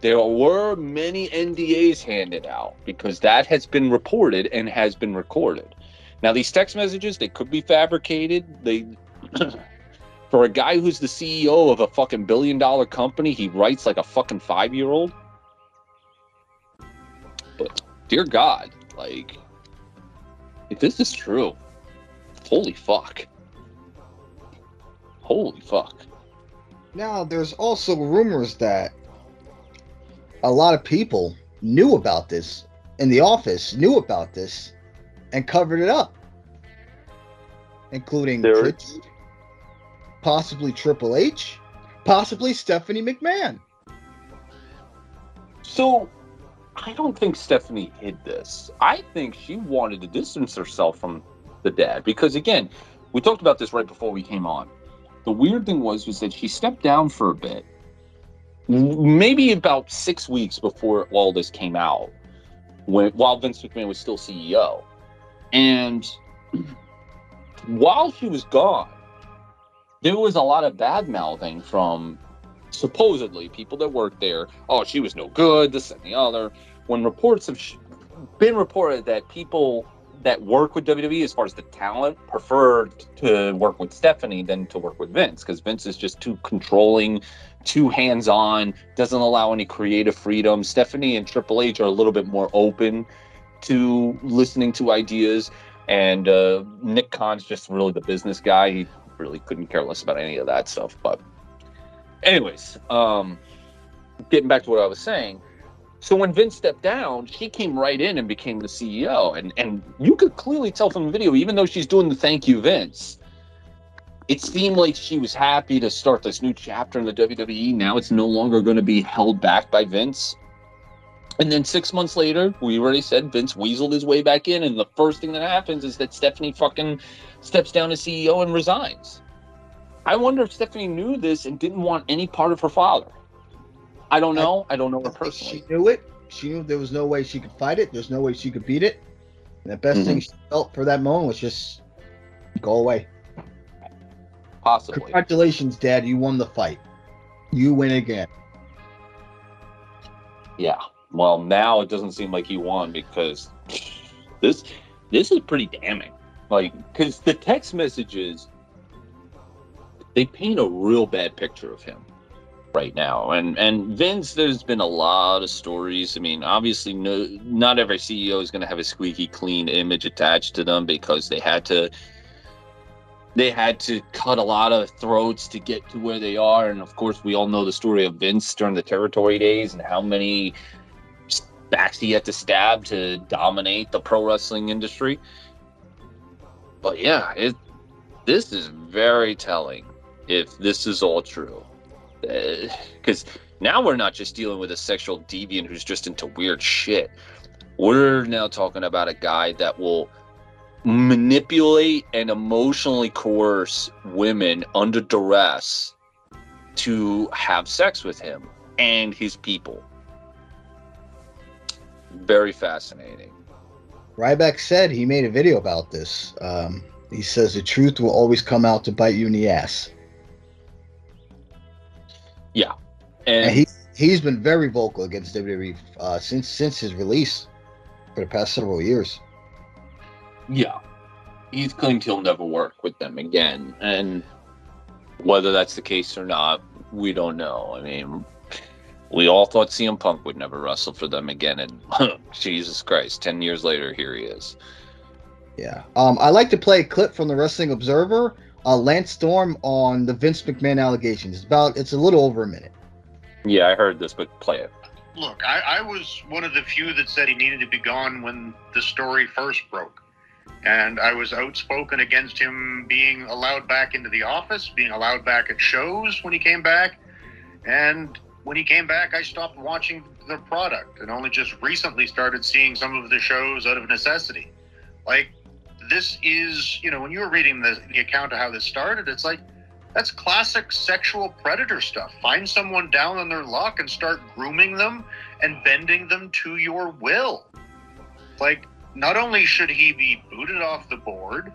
There were many NDAs handed out because that has been reported and has been recorded. Now, these text messages, they could be fabricated. They, for a guy who's the CEO of a fucking billion-dollar company, he writes like a fucking 5-year-old. But dear God, like, if this is true, holy fuck. Holy fuck. Now, there's also rumors that a lot of people knew about this, in the office knew about this, and covered it up, including Tricky, possibly Triple H, possibly Stephanie McMahon. So, I don't think Stephanie hid this. I think she wanted to distance herself from the dad, because again, we talked about this right before we came on. The weird thing was that she stepped down for a bit, maybe about 6 weeks before all this came out, while Vince McMahon was still CEO. And while she was gone, there was a lot of bad-mouthing from supposedly people that worked there. Oh, she was no good, this and the other. When reports have been reported that people that work with WWE, as far as the talent, prefer to work with Stephanie than to work with Vince, because Vince is just too controlling, too hands-on, doesn't allow any creative freedom. Stephanie and Triple H are a little bit more open to listening to ideas, and Nick Khan's just really the business guy. He really couldn't care less about any of that stuff. But anyways, getting back to what I was saying, so when Vince stepped down, she came right in and became the CEO, and you could clearly tell from the video, even though she's doing the thank you Vince, it seemed like she was happy to start this new chapter in the WWE. Now it's no longer going to be held back by Vince. And then 6 months later, we already said Vince weaseled his way back in, and the first thing that happens is that Stephanie fucking steps down as CEO and resigns. I wonder if Stephanie knew this and didn't want any part of her father. I don't know. I don't know her personally. She knew it. She knew there was no way she could fight it. There's no way she could beat it. And the best thing she felt for that moment was just go away. Possibly. Congratulations, Dad. You won the fight. You win again. Yeah. Well, now it doesn't seem like he won, because this is pretty damning. Like, because the text messages, they paint a real bad picture of him right now. And Vince, there's been a lot of stories. I mean, obviously, not every CEO is going to have a squeaky clean image attached to them, because they had to cut a lot of throats to get to where they are. And of course, we all know the story of Vince during the territory days and how many backs he had to stab to dominate the pro wrestling industry. But yeah, this is very telling if this is all true. Because now we're not just dealing with a sexual deviant who's just into weird shit. We're now talking about a guy that will manipulate and emotionally coerce women under duress to have sex with him and his people. Very fascinating. Ryback said, he made a video about this. He says the truth will always come out to bite you in the ass. Yeah. And he he's been very vocal against WWE since his release for the past several years. Yeah. He's claimed he'll never work with them again. And whether that's the case or not, we don't know. I mean, we all thought CM Punk would never wrestle for them again. And Jesus Christ, 10 years later, here he is. Yeah. I like to play a clip from the Wrestling Observer, Lance Storm on the Vince McMahon allegations. It's a little over a minute. Yeah, I heard this, but play it. Look, I was one of the few that said he needed to be gone when the story first broke. And I was outspoken against him being allowed back into the office, being allowed back at shows when he came back. And when he came back, I stopped watching the product and only just recently started seeing some of the shows out of necessity. Like, this is, you know, when you were reading the account of how this started, it's like, that's classic sexual predator stuff. Find someone down on their luck and start grooming them and bending them to your will. Like, not only should he be booted off the board,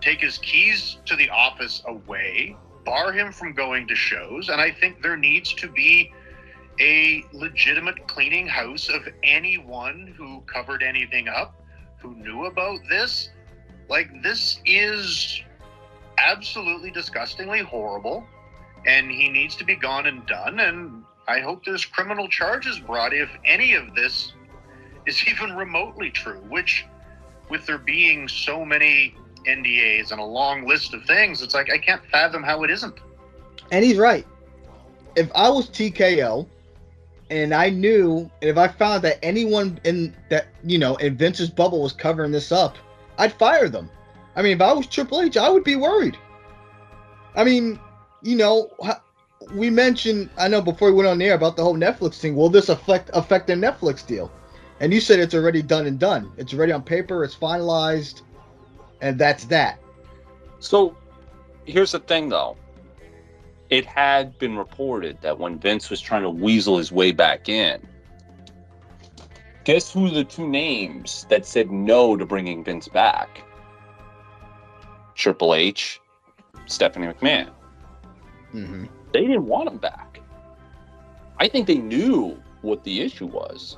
take his keys to the office away, bar him from going to shows, and I think there needs to be a legitimate cleaning house of anyone who covered anything up, who knew about this. Like, this is absolutely disgustingly horrible, and he needs to be gone and done, and I hope there's criminal charges brought if any of this is even remotely true, which, with there being so many NDAs and a long list of things, it's like I can't fathom how it isn't. And he's right. If I was TKO and I knew, and if I found that anyone in that, you know, in Vince's bubble was covering this up, I'd fire them. I mean, if I was Triple H, I would be worried. I mean, you know, we mentioned, I know before we went on the air about the whole Netflix thing, will this affect their Netflix deal? And you said it's already done and done. It's already on paper, it's finalized, and that's that. So here's the thing, though. It had been reported that when Vince was trying to weasel his way back in, guess who the two names that said no to bringing Vince back? Triple H, Stephanie McMahon. Mm-hmm. They didn't want him back. I think they knew what the issue was.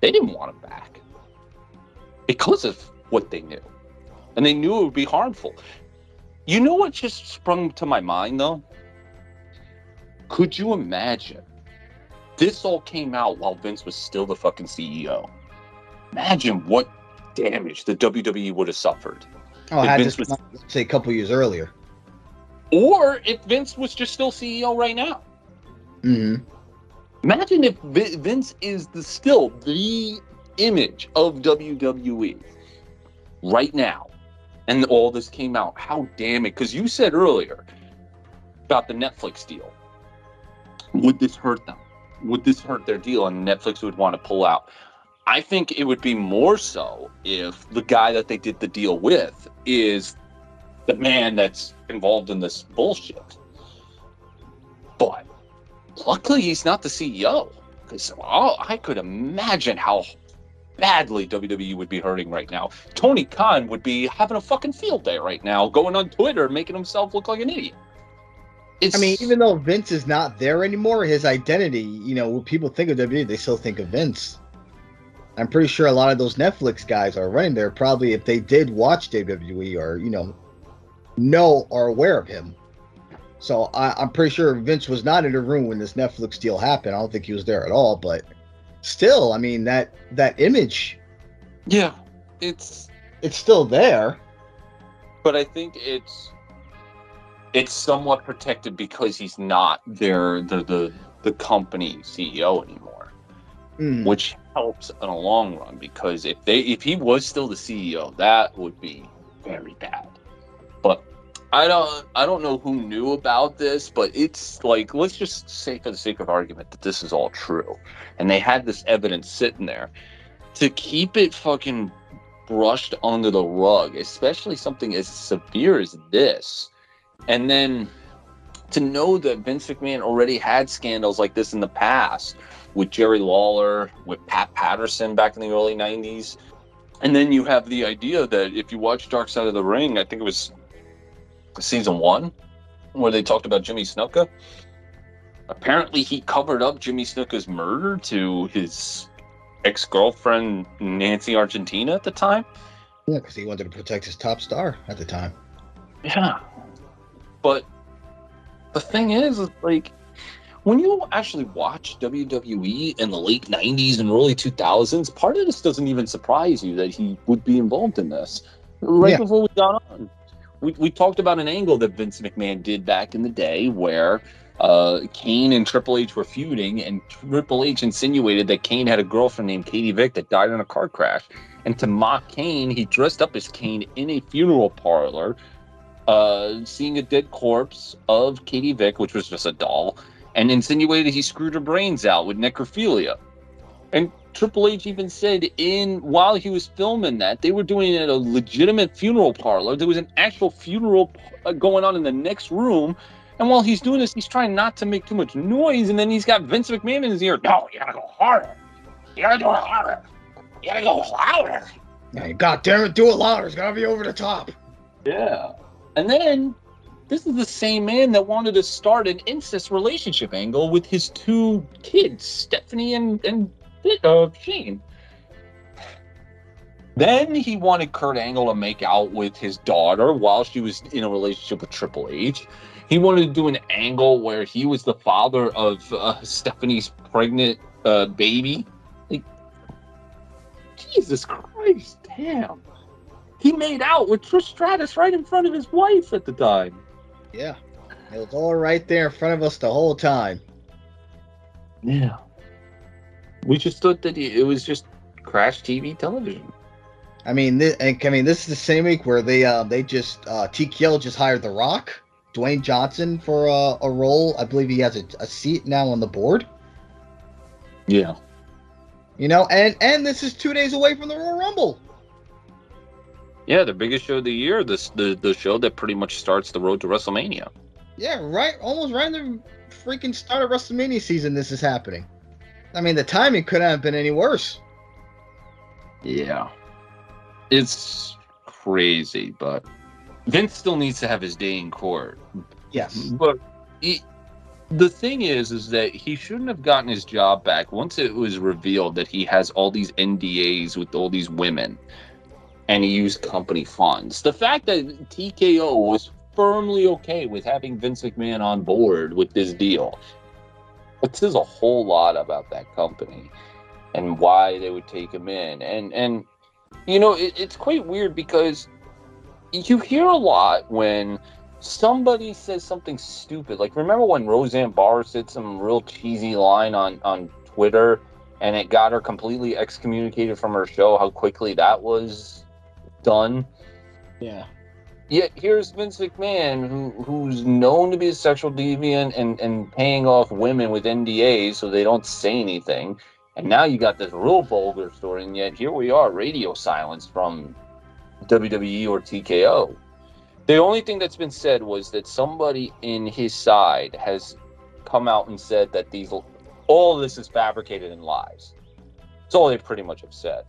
They didn't want him back because of what they knew. And they knew it would be harmful. You know what just sprung to my mind, though? Could you imagine? This all came out while Vince was still the fucking CEO. Imagine what damage the WWE would have suffered. Oh, I had this, let's say, a couple years earlier. Or if Vince was just still CEO right now. Mm-hmm. Imagine if Vince is still the image of WWE right now, and all this came out. How damn it! Because you said earlier about the Netflix deal. Would this hurt them? Would this hurt their deal? And Netflix would want to pull out. I think it would be more so if the guy that they did the deal with is the man that's involved in this bullshit. But luckily, he's not the CEO, because I could imagine how badly WWE would be hurting right now. Tony Khan would be having a fucking field day right now, going on Twitter and making himself look like an idiot. I mean, even though Vince is not there anymore, his identity, you know, when people think of WWE, they still think of Vince. I'm pretty sure a lot of those Netflix guys are running there, probably, if they did watch WWE or, you know or aware of him. So I'm pretty sure Vince was not in the room when this Netflix deal happened. I don't think he was there at all, but still, I mean, that image. Yeah, it's still there. But I think it's somewhat protected because he's not there, the company CEO anymore, which helps in the long run, because if he was still the CEO, that would be very bad. But I don't know who knew about this, but it's like, let's just say for the sake of argument that this is all true. And they had this evidence sitting there. To keep it fucking brushed under the rug, especially something as severe as this, and then to know that Vince McMahon already had scandals like this in the past with Jerry Lawler, with Pat Patterson back in the early 90s. And then you have the idea that if you watch Dark Side of the Ring, I think it was season 1, where they talked about Jimmy Snuka, Apparently he covered up Jimmy Snuka's murder to his ex-girlfriend Nancy Argentina at the time. Yeah, because he wanted to protect his top star at the time. Yeah. But the thing is like, when you actually watch WWE in the late 90s and early 2000s, part of this doesn't even surprise you that he would be involved in this. Before we got on, we talked about an angle that Vince McMahon did back in the day where Kane and Triple H were feuding, and Triple H insinuated that Kane had a girlfriend named Katie Vick that died in a car crash. And to mock Kane, he dressed up as Kane in a funeral parlor, seeing a dead corpse of Katie Vick, which was just a doll, and insinuated he screwed her brains out with necrophilia. And Triple H even said while he was filming that, they were doing it at a legitimate funeral parlor. There was an actual funeral going on in the next room. And while he's doing this, he's trying not to make too much noise. And then he's got Vince McMahon in his ear. No, you gotta go harder. You gotta do it harder. You gotta go louder. Hey, God damn it, do it louder. It's gotta be over the top. Yeah. And then this is the same man that wanted to start an incest relationship angle with his two kids, Stephanie and Shane. Then he wanted Kurt Angle to make out with his daughter while she was in a relationship with Triple H. He wanted to do an angle where he was the father of Stephanie's pregnant baby. Like, Jesus Christ, damn. He made out with Trish Stratus right in front of his wife at the time. Yeah. It was all right there in front of us the whole time. Yeah. We just thought that it was just crash TV television. I mean, this is the same week where they TKO just hired The Rock, Dwayne Johnson for a role. I believe he has a seat now on the board. Yeah. You know, and this is 2 days away from the Royal Rumble. Yeah, the biggest show of the year, the show that pretty much starts the road to WrestleMania. Yeah, right. Almost right in the freaking start of WrestleMania season, this is happening. I mean, the timing couldn't have been any worse. Yeah. It's crazy, but Vince still needs to have his day in court. Yes. But the thing is that he shouldn't have gotten his job back once it was revealed that he has all these NDAs with all these women. And he used company funds. The fact that TKO was firmly okay with having Vince McMahon on board with this deal, it says a whole lot about that company and why they would take him in. And you know, it's quite weird because you hear a lot when somebody says something stupid. Like, remember when Roseanne Barr said some real cheesy line on Twitter and it got her completely excommunicated from her show, how quickly that was done. Yeah. Yet here's Vince McMahon, who's known to be a sexual deviant and paying off women with NDAs so they don't say anything. And now you got this real vulgar story, and yet here we are, radio silence from WWE or TKO. The only thing that's been said was that somebody in his side has come out and said that all of this is fabricated and lies. That's all they pretty much have said.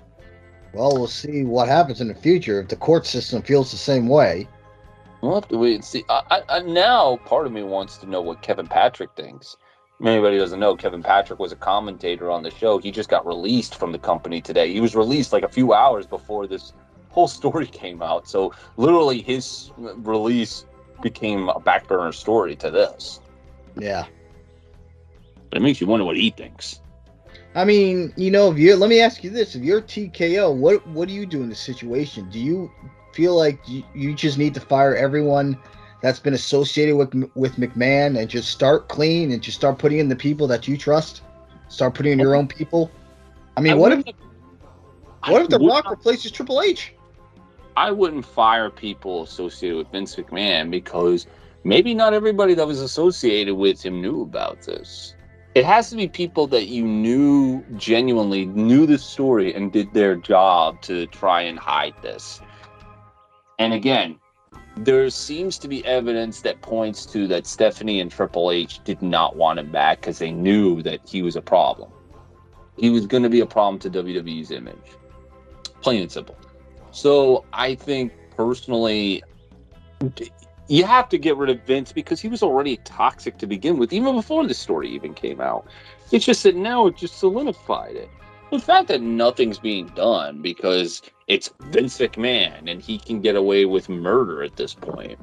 Well, we'll see what happens in the future if the court system feels the same way. We'll have to wait and see. Now, part of me wants to know what Kevin Patrick thinks. If anybody doesn't know, Kevin Patrick was a commentator on the show. He just got released from the company today. He was released like a few hours before this whole story came out. So literally his release became a back burner story to this. Yeah. But it makes you wonder what he thinks. I mean, you know, let me ask you this. If you're TKO, what do you do in this situation? Do you feel like you just need to fire everyone that's been associated with McMahon and just start clean and just start putting in the people that you trust? Start putting in your own people? I mean, what if The Rock replaces Triple H? I wouldn't fire people associated with Vince McMahon because maybe not everybody that was associated with him knew about this. It has to be people that you knew genuinely knew the story and did their job to try and hide this. And again, there seems to be evidence that points to that Stephanie and Triple H did not want him back because they knew that he was a problem. He was going to be a problem to WWE's image. Plain and simple. So I think personally, you have to get rid of Vince because he was already toxic to begin with, even before this story even came out. It's just that now it just solidified it. The fact that nothing's being done because it's Vince McMahon and he can get away with murder at this point.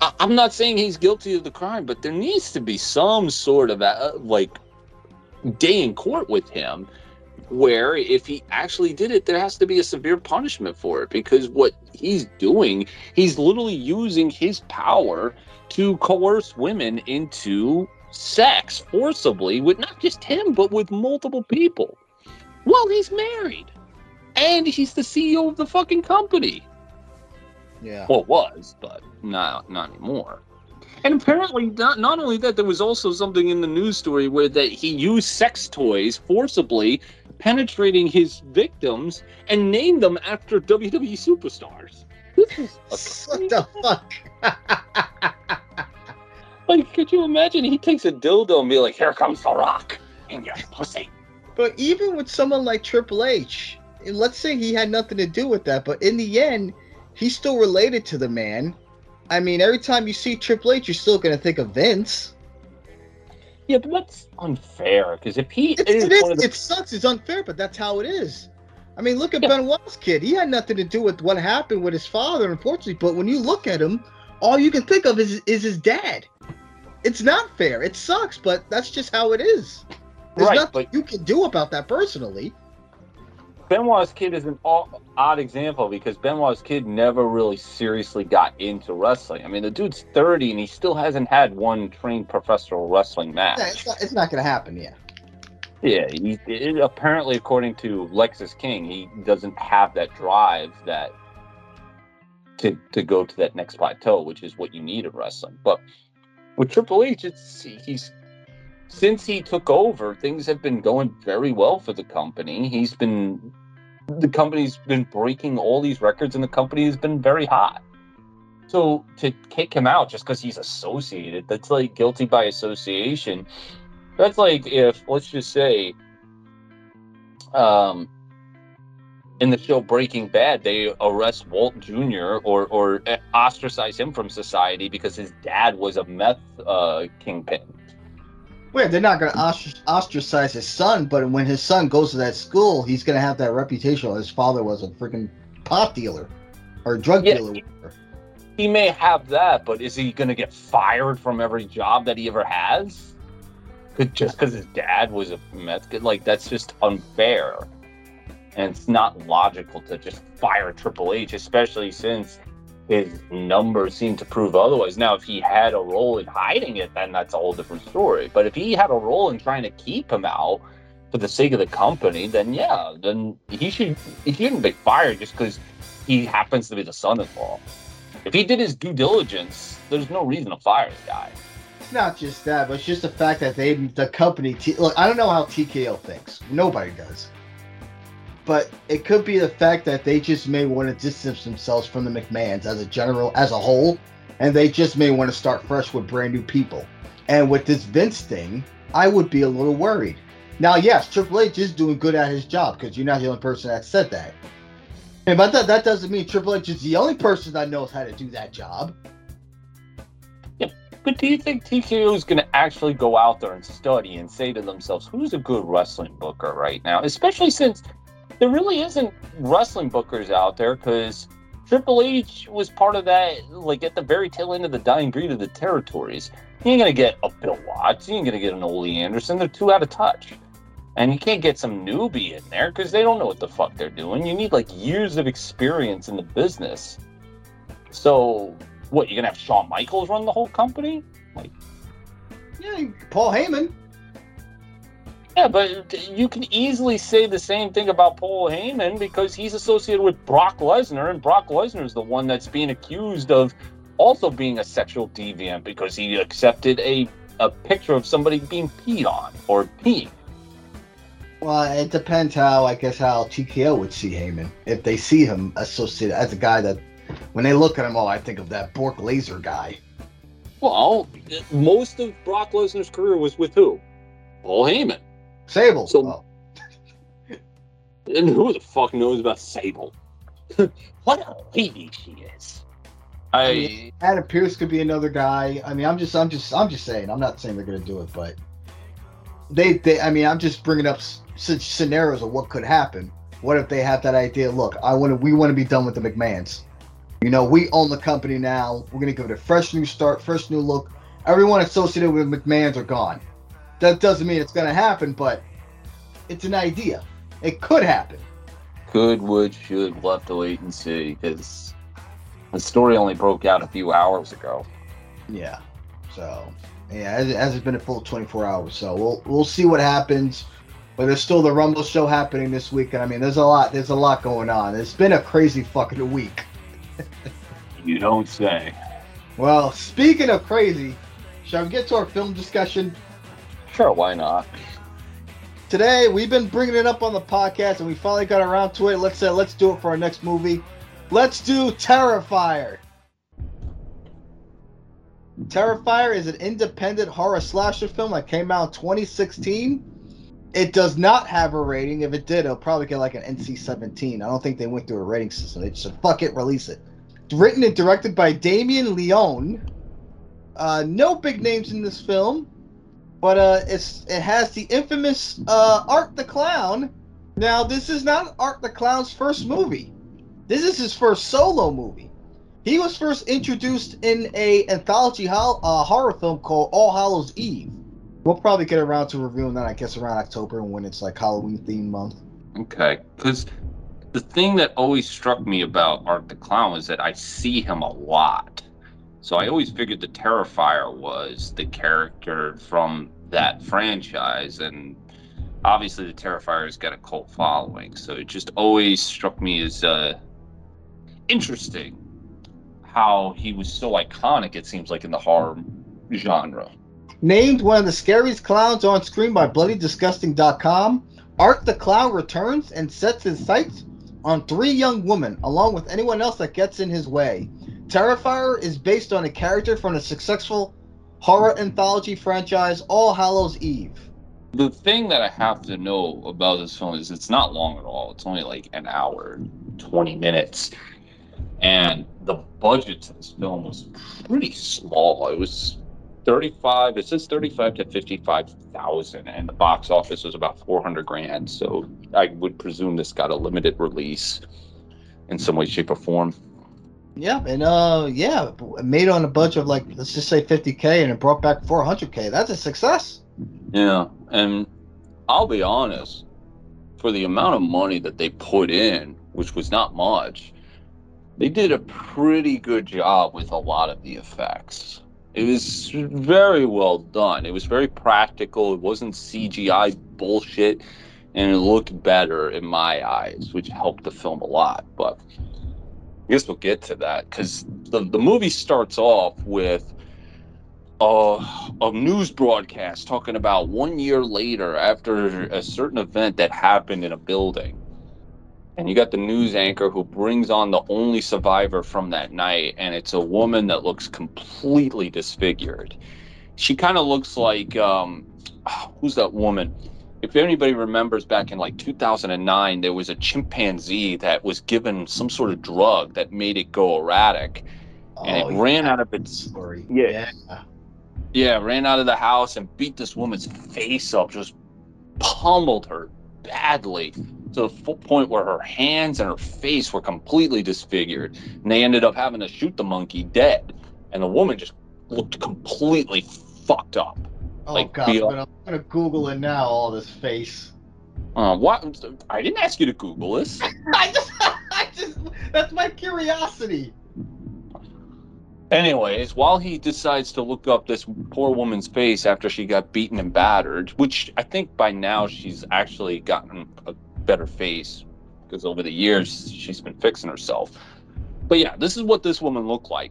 I'm not saying he's guilty of the crime, but there needs to be some sort of day in court with him, where if he actually did it, there has to be a severe punishment for it, because what he's doing, he's literally using his power to coerce women into sex forcibly with not just him, but with multiple people. Well, he's married and he's the CEO of the fucking company. Yeah. Well, was, but not anymore. And apparently, not only that, there was also something in the news story where that he used sex toys forcibly penetrating his victims and named them after WWE superstars. What the fuck? Like, could you imagine? He takes a dildo and be like, "Here comes The Rock in your pussy." But even with someone like Triple H, let's say he had nothing to do with that, but in the end, he's still related to the man. I mean, every time you see Triple H, you're still going to think of Vince. Yeah, but that's unfair, because if he it sucks, it's unfair, but that's how it is. I mean, look at Benoit's kid. He had nothing to do with what happened with his father, unfortunately, but when you look at him, all you can think of is his dad. It's not fair. It sucks, but that's just how it is. There's nothing you can do about that personally. Benoit's kid is an odd example because Benoit's kid never really seriously got into wrestling. I mean, the dude's 30 and he still hasn't had one trained professional wrestling match. Yeah, it's not going to happen, yeah. Yeah, apparently, according to Lexus King, he doesn't have that drive that to go to that next plateau, which is what you need in wrestling. But with Triple H, since he took over, things have been going very well for the company. The company's been breaking all these records, and the company has been very hot. So to kick him out just because he's associated, that's like guilty by association. That's like if, let's just say, in the show Breaking Bad, they arrest Walt Jr. or ostracize him from society because his dad was a meth kingpin. Well, they're not going to ostracize his son, but when his son goes to that school, he's going to have that reputation. His father was a freaking pot dealer or a drug dealer. He may have that, but is he going to get fired from every job that he ever has? Just because his dad was a meth kid? Like, that's just unfair. And it's not logical to just fire Triple H, especially since his numbers seem to prove otherwise. Now, if he had a role in hiding it, then that's a whole different story. But if he had a role in trying to keep him out for the sake of the company, then yeah, then he shouldn't be fired just because he happens to be the son-in-law. If he did his due diligence, there's no reason to fire the guy. It's not just that, but it's just the fact that the company... Look, I don't know how TKO thinks. Nobody does. But it could be the fact that they just may want to distance themselves from the McMahons as a whole, and they just may want to start fresh with brand new people. And with this Vince thing, I would be a little worried. Now, yes, Triple H is doing good at his job because you're not the only person that said that. And but that doesn't mean Triple H is the only person that knows how to do that job. Yeah, but do you think TKO is going to actually go out there and study and say to themselves, who's a good wrestling booker right now? Especially since there really isn't wrestling bookers out there, because Triple H was part of that, like, at the very tail end of the dying breed of the territories. You ain't going to get a Bill Watts. You ain't going to get an Ole Anderson. They're too out of touch. And you can't get some newbie in there because they don't know what the fuck they're doing. You need, like, years of experience in the business. So, what, you're going to have Shawn Michaels run the whole company? Like, yeah, Paul Heyman. Yeah, but you can easily say the same thing about Paul Heyman because he's associated with Brock Lesnar, and Brock Lesnar is the one that's being accused of also being a sexual deviant because he accepted a picture of somebody being peed on or peeing. Well, it depends how TKO would see Heyman. If they see him associated as a guy that, when they look at him, I think of that Bork Laser guy. Well, most of Brock Lesnar's career was with who? Paul Heyman. Sable. So, and who the fuck knows about Sable? What a lady she is. I mean, Adam Pierce could be another guy. I mean, I'm just saying. I'm not saying they're going to do it, but they. I mean, I'm just bringing up such scenarios of what could happen. What if they have that idea? Look, we want to be done with the McMahons. You know, we own the company now. We're going to give it a fresh new start, fresh new look. Everyone associated with McMahons are gone. That doesn't mean it's going to happen, but it's an idea. It could happen. Could, would, should. We'll have to wait and see, because the story only broke out a few hours ago. Yeah. So, yeah, it hasn't been a full 24 hours. So we'll see what happens. But there's still the Rumble show happening this week, and I mean, there's a lot going on. It's been a crazy fucking week. You don't say. Well, speaking of crazy, shall we get to our film discussion? Sure, why not? Today we've been bringing it up on the podcast, and we finally got around to it. Let's do it for our next movie. Let's do Terrifier. Terrifier is an independent horror slasher film that came out in 2016. It does not have a rating. If it did, it'll probably get like an NC-17. I don't think they went through a rating system. They just said, fuck it, release it. Written and directed by Damien Leone. No big names in this film, but it has the infamous Art the Clown. Now, this is not Art the Clown's first movie. This is his first solo movie. He was first introduced in an anthology horror film called All Hallows Eve. We'll probably get around to reviewing that, I guess, around October when it's like Halloween theme month. Okay, because the thing that always struck me about Art the Clown is that I see him a lot. So I always figured the Terrifier was the character from that franchise, and obviously the Terrifier's got a cult following. So it just always struck me as interesting how he was so iconic, it seems like, in the horror genre. Named one of the scariest clowns on screen by BloodyDisgusting.com, Art the Clown returns and sets his sights on three young women, along with anyone else that gets in his way. Terrifier is based on a character from the successful horror anthology franchise All Hallows Eve. The thing that I have to know about this film is it's not long at all. It's only like an hour and 20 minutes. And the budget to this film was pretty small. It was... $35,000 to $55,000, and the box office was about $400,000. So I would presume this got a limited release in some way, shape, or form. Yeah, and made on a budget of like, let's just say $50,000, and it brought back $400,000. That's a success. Yeah, and I'll be honest, for the amount of money that they put in, which was not much, they did a pretty good job with a lot of the effects. It was very well done. It was very practical. It wasn't CGI bullshit, and it looked better in my eyes, which helped the film a lot. But I guess we'll get to that, because the movie starts off with a news broadcast talking about 1 year later after a certain event that happened in a building. And you got the news anchor who brings on the only survivor from that night, and it's a woman that looks completely disfigured. She kind of looks like, who's that woman? If anybody remembers back in like 2009, there was a chimpanzee that was given some sort of drug that made it go erratic. And ran out of its... Story. Yeah, ran out of the house and beat this woman's face up, just pummeled her badly, to the point where her hands and her face were completely disfigured, and they ended up having to shoot the monkey dead, and the woman just looked completely fucked up. Oh, like, God, but I'm going to Google it now, all this face. What? I didn't ask you to Google this. I just, that's my curiosity. Anyways, while he decides to look up this poor woman's face after she got beaten and battered, which I think by now she's actually gotten a better face, because over the years she's been fixing herself. But yeah, this is what this woman looked like.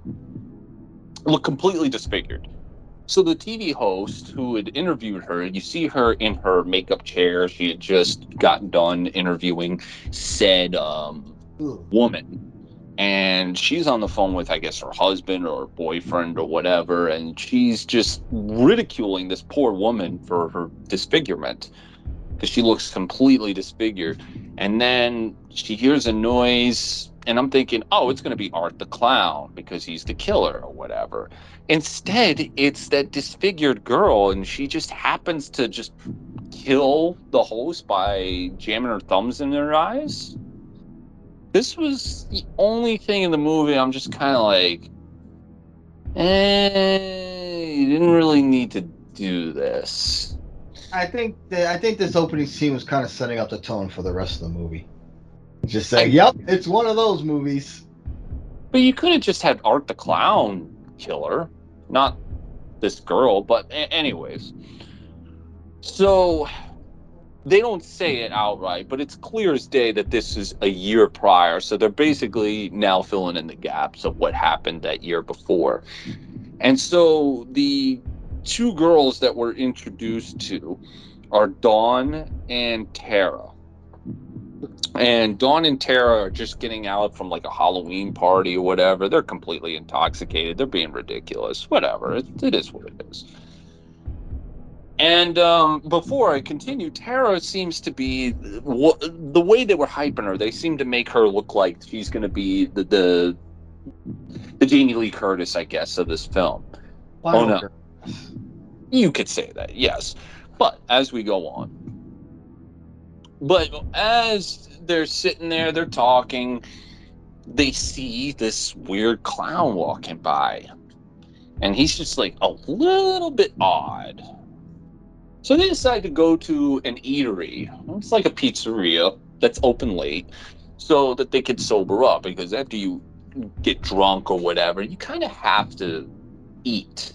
Looked completely disfigured. So the TV host who had interviewed her, you see her in her makeup chair. She had just gotten done interviewing said woman, and she's on the phone with, I guess, her husband or her boyfriend or whatever, and she's just ridiculing this poor woman for her disfigurement, because she looks completely disfigured. And then she hears a noise, And I'm thinking, oh, it's going to be Art the Clown because he's the killer or whatever. Instead, it's that disfigured girl, and she just happens to just kill the host by jamming her thumbs in their eyes. This was the only thing in the movie I'm just kind of like, you didn't really need to do this. I think this opening scene was kind of setting up the tone for the rest of the movie. Just saying, yep, it's one of those movies. But you could have just had Art the Clown killer, not this girl. But anyways, so they don't say it outright, but it's clear as day that this is a year prior. So they're basically now filling in the gaps of what happened that year before. And so the two girls that we're introduced to are Dawn and Tara. And Dawn and Tara are just getting out from like a Halloween party or whatever. They're completely intoxicated. They're being ridiculous. Whatever. It is what it is. And before I continue, Tara seems to be, the way they were hyping her, they seem to make her look like she's going to be the Jamie Lee Curtis, I guess, of this film. Wow. Oh, no. You could say that, yes. But as we go on. But as they're sitting there, they're talking, they see this weird clown walking by. And he's just like a little bit odd. So they decide to go to an eatery. It's like a pizzeria that's open late so that they could sober up. Because after you get drunk or whatever, you kind of have to eat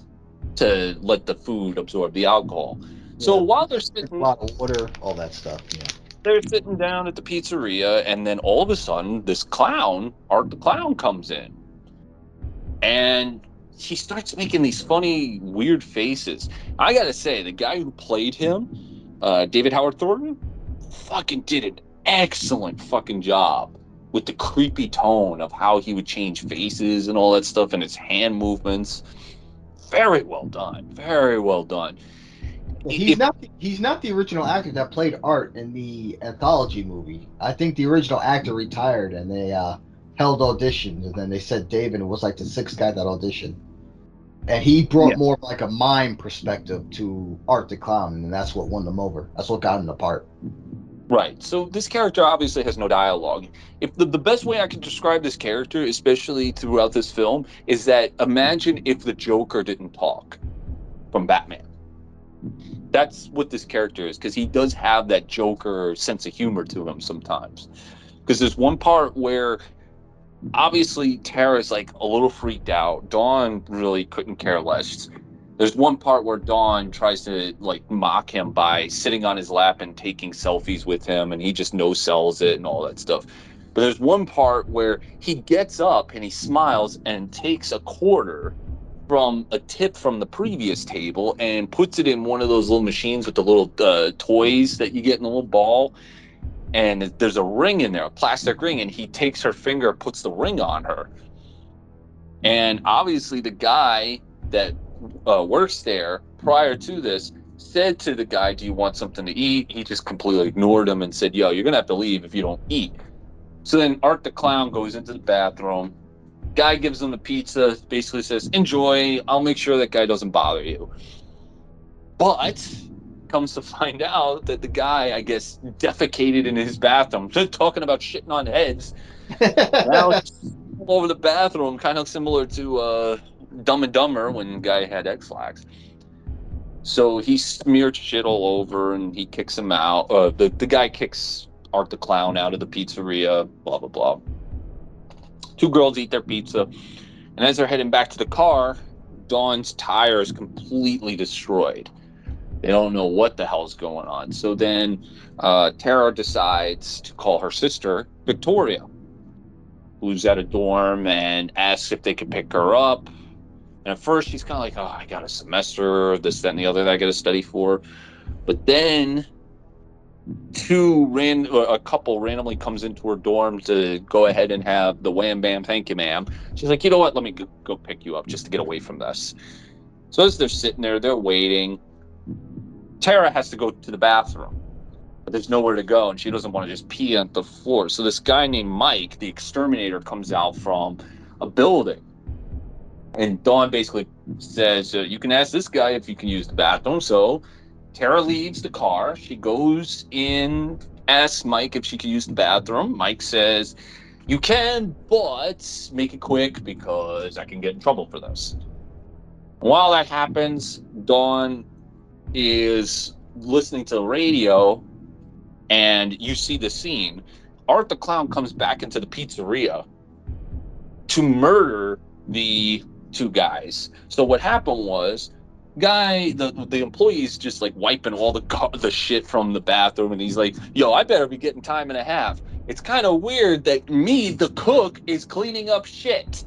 to let the food absorb the alcohol. So while they're sitting, a lot of water, all that stuff, yeah. They're sitting down at the pizzeria, and then all of a sudden, this clown, Art the Clown, comes in. And he starts making these funny, weird faces. I gotta say, the guy who played him, David Howard Thornton, fucking did an excellent fucking job with the creepy tone of how he would change faces and all that stuff and his hand movements. Very well done. Very well done. He's not the original actor that played Art in the anthology movie. I think the original actor retired, and they held auditions, and then they said David was like the sixth guy that auditioned, and he brought more of like a mime perspective to Art the Clown, and that's what won them over. That's what got him the part. Right. So this character obviously has no dialogue. If the best way I can describe this character, especially throughout this film, is that imagine if the Joker didn't talk from Batman. That's what this character is, because he does have that Joker sense of humor to him sometimes. Because there's one part where obviously Tara's like a little freaked out. Dawn really couldn't care less. There's one part where Dawn tries to like mock him by sitting on his lap and taking selfies with him, and he just no-sells it and all that stuff. But there's one part where he gets up and he smiles and takes a quarter from a tip from the previous table and puts it in one of those little machines with the little toys that you get in the little ball, and there's a ring in there, a plastic ring, and he takes her finger, puts the ring on her, and obviously the guy that works there prior to this said to the guy, do you want something to eat? He just completely ignored him and said, yo, you're gonna have to leave if you don't eat. So then Art the Clown goes into the bathroom. Guy gives him the pizza, basically says, enjoy, I'll make sure that guy doesn't bother you. But comes to find out that the guy, I guess, defecated in his bathroom. Just talking about shitting on heads. Now it's all over the bathroom, kind of similar to Dumb and Dumber when the guy had X-Lax. So he smeared shit all over, and he kicks him out. The guy kicks Art the Clown out of the pizzeria, blah, blah, blah. Two girls eat their pizza, and as they're heading back to the car, Dawn's tire is completely destroyed. They don't know what the hell's going on. So then Tara decides to call her sister, Victoria, who's at a dorm, and asks if they could pick her up. And at first, she's kind of like, oh, I got a semester, this, that, and the other that I got to study for. But then a couple randomly comes into her dorm to go ahead and have the wham bam thank you ma'am. She's like, you know what, let me go pick you up just to get away from this. So as they're sitting there, they're waiting, Tara has to go to the bathroom. but there's nowhere to go, and she doesn't want to just pee on the floor. So this guy named Mike, the exterminator, comes out from a building. And Dawn basically says, you can ask this guy if you can use the bathroom. So Tara leaves the car. She goes in, asks Mike if she can use the bathroom. Mike says, you can, but make it quick because I can get in trouble for this. While that happens, Dawn is listening to the radio, and you see the scene. Art the Clown comes back into the pizzeria to murder the two guys. So what happened was, the employee's just like wiping all the shit from the bathroom, and he's like, yo, I better be getting time and a half. It's kind of weird that me, the cook, is cleaning up shit.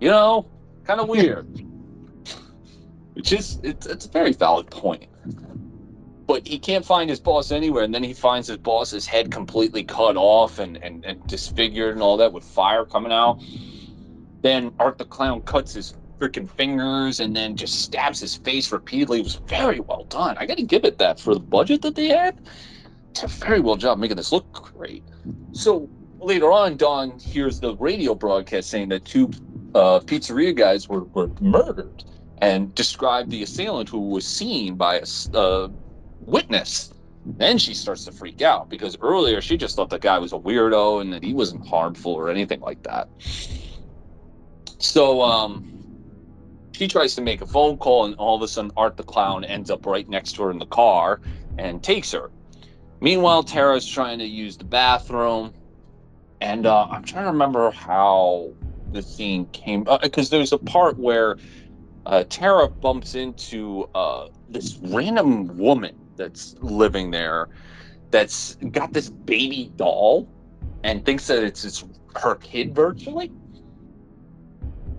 You know? Kind of weird. It's a very valid point. But he can't find his boss anywhere, and then he finds his boss's head completely cut off and disfigured and all that with fire coming out. Then Art the Clown cuts his freaking fingers and then just stabs his face repeatedly. It was very well done. I gotta give it that for the budget that they had. It's a very well job making this look great. So later on, Dawn hears the radio broadcast saying that two pizzeria guys were murdered and described the assailant who was seen by a witness. Then she starts to freak out because earlier she just thought the guy was a weirdo and that he wasn't harmful or anything like that. So she tries to make a phone call, and all of a sudden Art the Clown ends up right next to her in the car and takes her. Meanwhile, Tara's trying to use the bathroom, and I'm trying to remember how the scene came up, because there's a part where Tara bumps into this random woman that's living there that's got this baby doll and thinks that it's her kid virtually,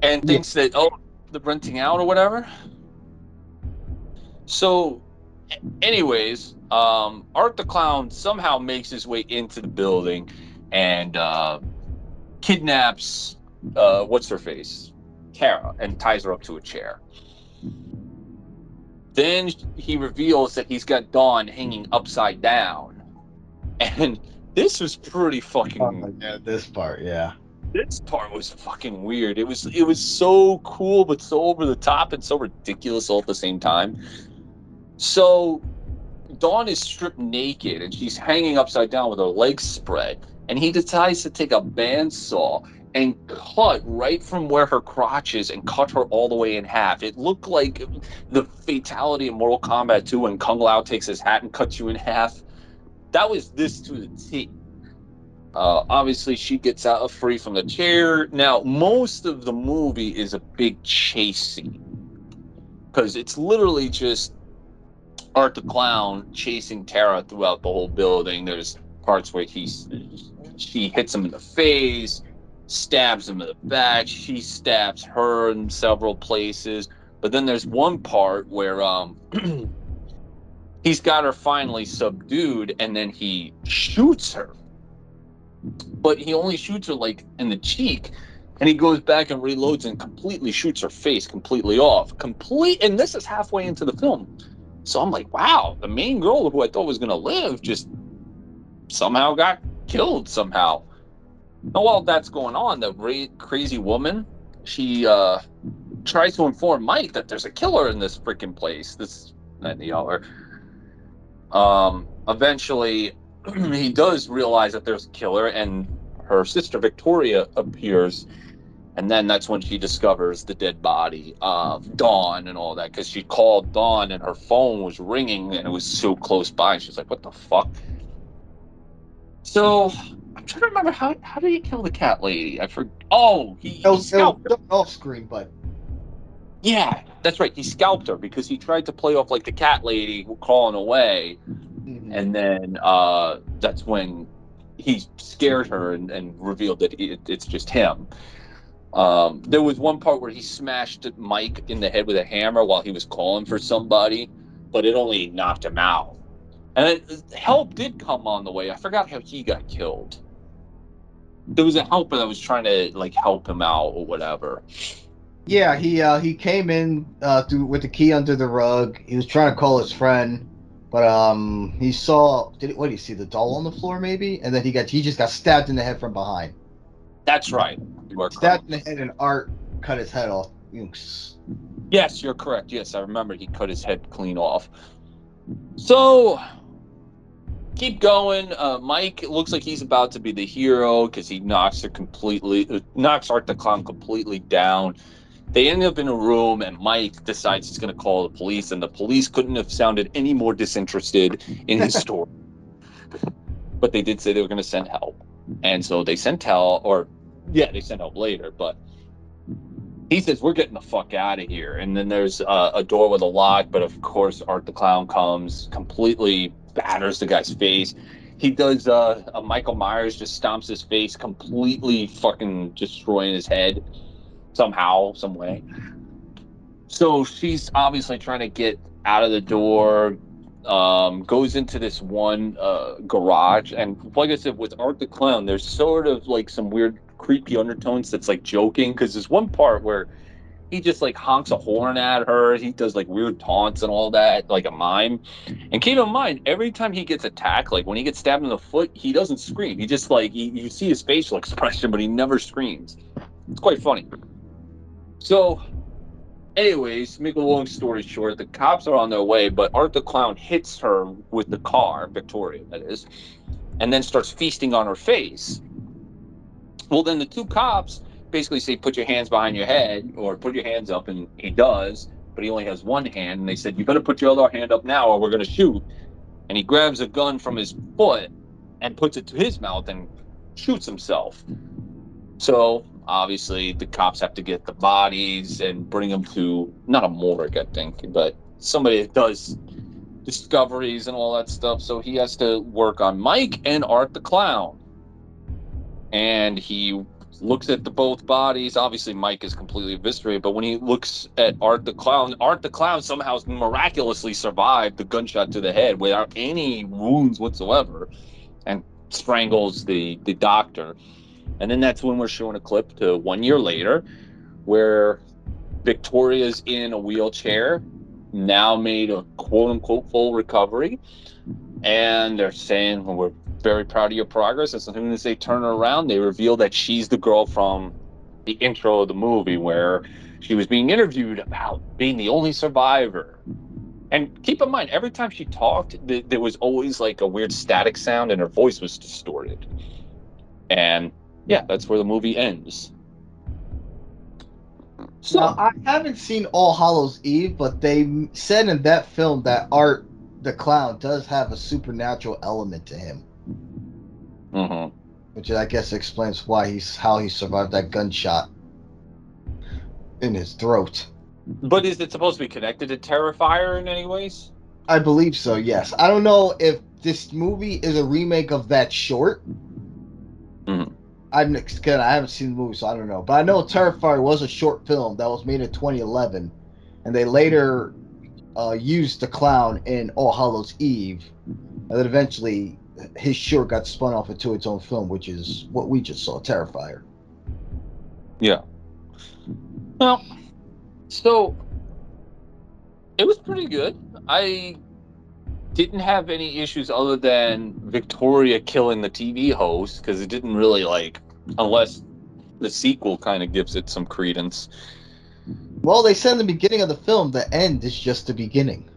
and thinks that, oh, they're renting out or whatever. So anyways, Art the Clown somehow makes his way into the building and kidnaps what's-her-face, Tara, and ties her up to a chair. Then he reveals that he's got Dawn hanging upside down, and this was pretty fucking weird. Yeah, this part was fucking weird. It was so cool but so over the top and so ridiculous all at the same time. So Dawn is stripped naked and she's hanging upside down with her legs spread, and he decides to take a bandsaw and cut right from where her crotch is and cut her all the way in half. It looked like the fatality in Mortal Kombat 2 when Kung Lao takes his hat and cuts you in half. That was this to the T. Obviously, she gets out free from the chair. Now, most of the movie is a big chase scene, because it's literally just Art the Clown chasing Tara throughout the whole building. There's parts where she hits him in the face, stabs him in the back, she stabs her in several places, but then there's one part where he's got her finally subdued, and then he shoots her, but he only shoots her like in the cheek, and he goes back and reloads and completely shoots her face completely off, and this is halfway into the film. So I'm like, wow, the main girl who I thought was gonna live just somehow got killed somehow. And while that's going on, the crazy woman, she tries to inform Mike that there's a killer in this freaking place. Eventually, he does realize that there's a killer, and her sister Victoria appears. And then that's when she discovers the dead body of Dawn and all that, because she called Dawn and her phone was ringing and it was so close by. She's like, what the fuck? So I'm trying to remember, how did he kill the cat lady? I forgot. Oh, he scalped her. Off screen, bud. Yeah, that's right. He scalped her because he tried to play off like the cat lady calling away. Mm-hmm. And then that's when he scared her and revealed that it's just him. There was one part where he smashed Mike in the head with a hammer while he was calling for somebody, but it only knocked him out. And help did come on the way. I forgot how he got killed. There was a helper that was trying to like help him out or whatever. Yeah, he came in with the key under the rug. He was trying to call his friend, But he saw, what did he see, the doll on the floor maybe? And then he just got stabbed in the head from behind. That's right. You are stabbed in the head, and Art cut his head off. Yunks. Yes, you're correct. Yes, I remember he cut his head clean off. So, keep going. Mike looks like he's about to be the hero because he knocks Art the Clown completely down. They end up in a room, and Mike decides he's going to call the police, and the police couldn't have sounded any more disinterested in his story. But they did say they were going to send help. And so they sent help, they sent help later, but he says, we're getting the fuck out of here. And then there's a door with a lock, but of course Art the Clown comes, completely batters the guy's face. He does a Michael Myers, just stomps his face, completely fucking destroying his head. Somehow, some way. So she's obviously trying to get out of the door, goes into this one garage, and like I said, with Art the Clown, there's sort of like some weird creepy undertones that's like joking, because there's one part where he just like honks a horn at her, he does like weird taunts and all that, like a mime. And keep in mind, every time he gets attacked, like when he gets stabbed in the foot, he doesn't scream. He just like, you see his facial expression, but he never screams. It's quite funny. So, anyways, make a long story short, the cops are on their way, but Art the Clown hits her with the car, Victoria, that is, and then starts feasting on her face. Well, then the two cops basically say, put your hands behind your head, or put your hands up, and he does, but he only has one hand, and they said, you better put your other hand up now, or we're going to shoot. And he grabs a gun from his foot and puts it to his mouth and shoots himself. So, obviously, the cops have to get the bodies and bring them to, not a morgue, I think, but somebody that does discoveries and all that stuff. So he has to work on Mike and Art the Clown. And he looks at the both bodies. Obviously, Mike is completely eviscerated, but when he looks at Art the Clown somehow miraculously survived the gunshot to the head without any wounds whatsoever and strangles the doctor. And then that's when we're showing a clip to 1 year later where Victoria's in a wheelchair, now made a quote-unquote full recovery. And they're saying, well, we're very proud of your progress. And as soon as they turn around, they reveal that she's the girl from the intro of the movie where she was being interviewed about being the only survivor. And keep in mind, every time she talked, there was always like a weird static sound and her voice was distorted. And yeah, that's where the movie ends. So now, I haven't seen All Hallows Eve, but they said in that film that Art the Clown does have a supernatural element to him, mm-hmm. Which I guess explains why how he survived that gunshot in his throat. But is it supposed to be connected to Terrifier in any ways? I believe so. Yes, I don't know if this movie is a remake of that short. Mm-hmm. I haven't seen the movie, so I don't know. But I know Terrifier was a short film that was made in 2011, and they later used the clown in All Hallows Eve, and then eventually his short got spun off into its own film, which is what we just saw, Terrifier. Yeah. Well, so it was pretty good. I didn't have any issues other than Victoria killing the TV host, because it didn't really, like, unless the sequel kind of gives it some credence. Well, they said in the beginning of the film, the end is just the beginning.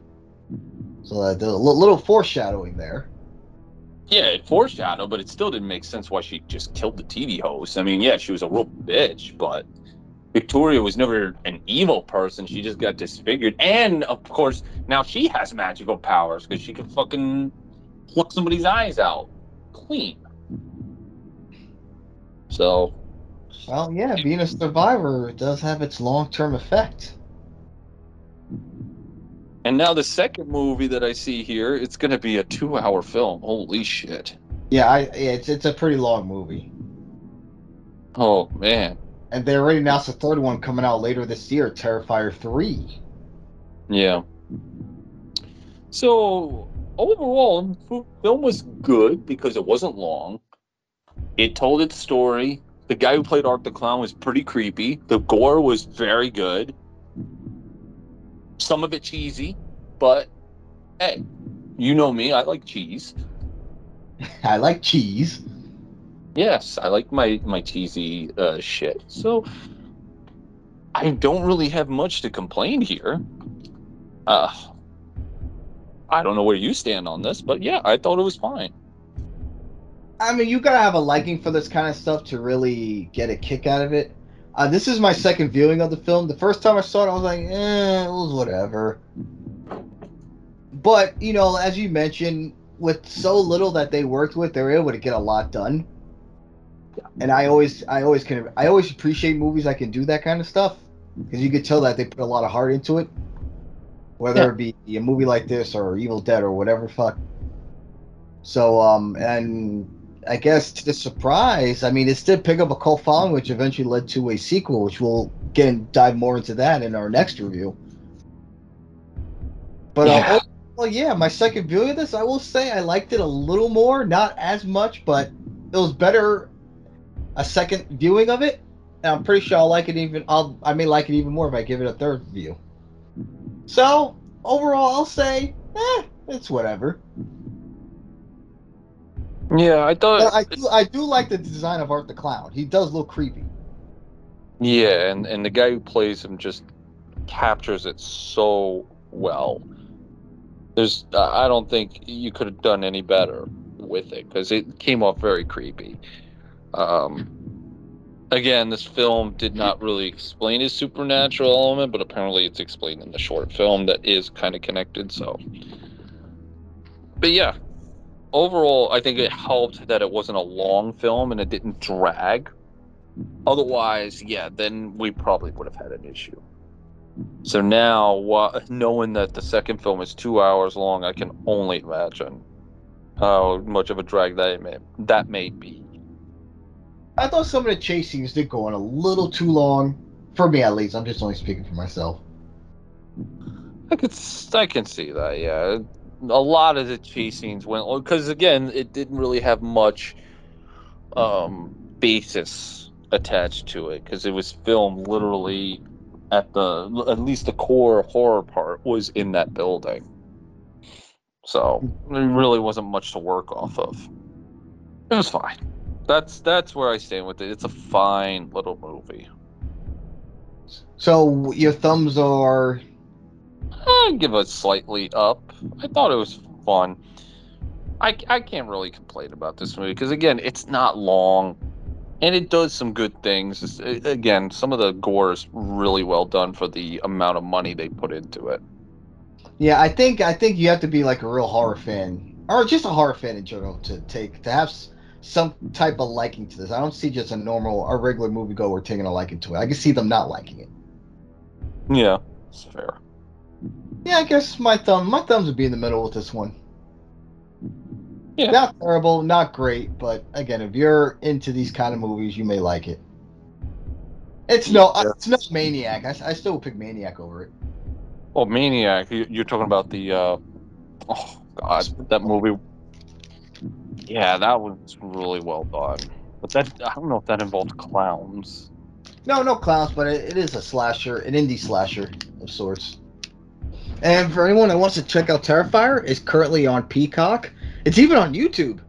So there's a little foreshadowing there. Yeah, it foreshadowed, but it still didn't make sense why she just killed the TV host. I mean, yeah, she was a real bitch, but Victoria was never an evil person. She just got disfigured. And, of course, now she has magical powers because she can fucking pluck somebody's eyes out clean. So, well, yeah, being a survivor does have its long-term effect. And now the second movie that I see here, it's going to be a 2-hour film. Holy shit. Yeah, it's a pretty long movie. Oh, man. And they already announced the third one coming out later this year, Terrifier 3. Yeah. So, overall, the film was good because it wasn't long. It told its story. The guy who played Art the Clown was pretty creepy. The gore was very good. Some of it cheesy, but hey, You know me, I like cheese. I like cheese. Yes, I like my cheesy shit. So I don't really have much to complain here. I don't know where you stand on this, but yeah, I thought it was fine. I mean, you gotta have a liking for this kind of stuff to really get a kick out of it. This is my second viewing of the film. The first time I saw it, I was like, it was whatever. But, you know, as you mentioned, with so little that they worked with, they were able to get a lot done. And I always appreciate movies that can do that kind of stuff, because you could tell that they put a lot of heart into it. Whether it be a movie like this or Evil Dead or whatever, fuck. So, and I guess to the surprise, I mean, it did pick up a cult following, which eventually led to a sequel, which we'll dive more into that in our next review. But, my second viewing of this, I will say I liked it a little more, not as much, but it was better a second viewing of it. And I'm pretty sure I'll like it even, I may like it even more if I give it a third view. So, overall, I'll say, it's whatever. Yeah, I thought... I do like the design of Art the Clown. He does look creepy. Yeah, and the guy who plays him just captures it so well. There's, I don't think you could have done any better with it, because it came off very creepy. Again, this film did not really explain his supernatural element, but apparently it's explained in the short film that is kind of connected, so... But yeah, overall, I think it helped that it wasn't a long film and it didn't drag. Otherwise, yeah, then we probably would have had an issue. So now, knowing that the second film is 2 hours long, I can only imagine how much of a drag that may be. I thought some of the chase scenes did go on a little too long, for me at least. I'm just only speaking for myself. I can see that, yeah. A lot of the chase scenes went long, because again, it didn't really have much basis attached to it, because it was filmed literally at least the core horror part was in that building. So there really wasn't much to work off of. It was fine. That's where I stand with it. It's a fine little movie. So your thumbs are... I'd give it slightly up. I thought it was fun. I can't really complain about this movie, because again, it's not long, and it does some good things. Again, some of the gore is really well done for the amount of money they put into it. Yeah, I think you have to be like a real horror fan, or just a horror fan in general, to have some type of liking to this. I don't see just a regular moviegoer taking a liking to it. I can see them not liking it. Yeah, it's fair. Yeah, I guess my thumbs would be in the middle with this one. Yeah. Not terrible, not great, but again, if you're into these kind of movies, you may like it. It's no Maniac. I still would pick Maniac over it. Oh, Maniac! You're talking about the oh god, that movie. Yeah, that was really well done. But I don't know if that involved clowns. No clowns, but it is a slasher, an indie slasher of sorts. And for anyone that wants to check out Terrifier, it's currently on Peacock. It's even on YouTube.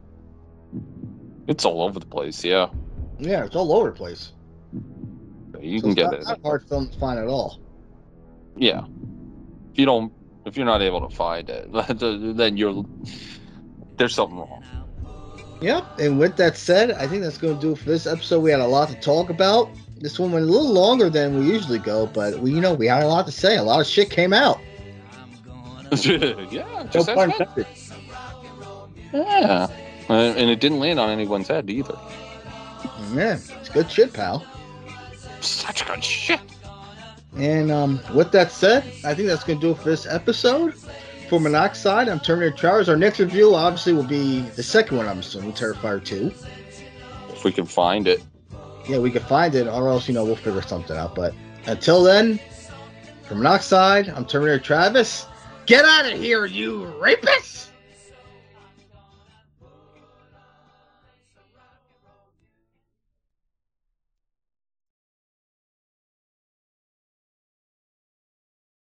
It's all over the place, yeah. Yeah, it's all over the place. You can get it. It's not a hard film to find at all. Yeah. If you're not able to find it, then there's something wrong. Yep, and with that said, I think that's going to do it for this episode. We had a lot to talk about. This one went a little longer than we usually go, but we had a lot to say. A lot of shit came out. Yeah, just yeah, and it didn't land on anyone's head either. Yeah, it's good shit, pal. Such good shit. And with that said, I think that's gonna do it for this episode. For Monoxide, I'm Terminator Towers. Our next review obviously will be the second one, I'm assuming, Terrifier 2. If we can find it. Yeah, we can find it, or else we'll figure something out. But until then, for Monoxide, I'm Terminator Travis. Get out of here, you rapists!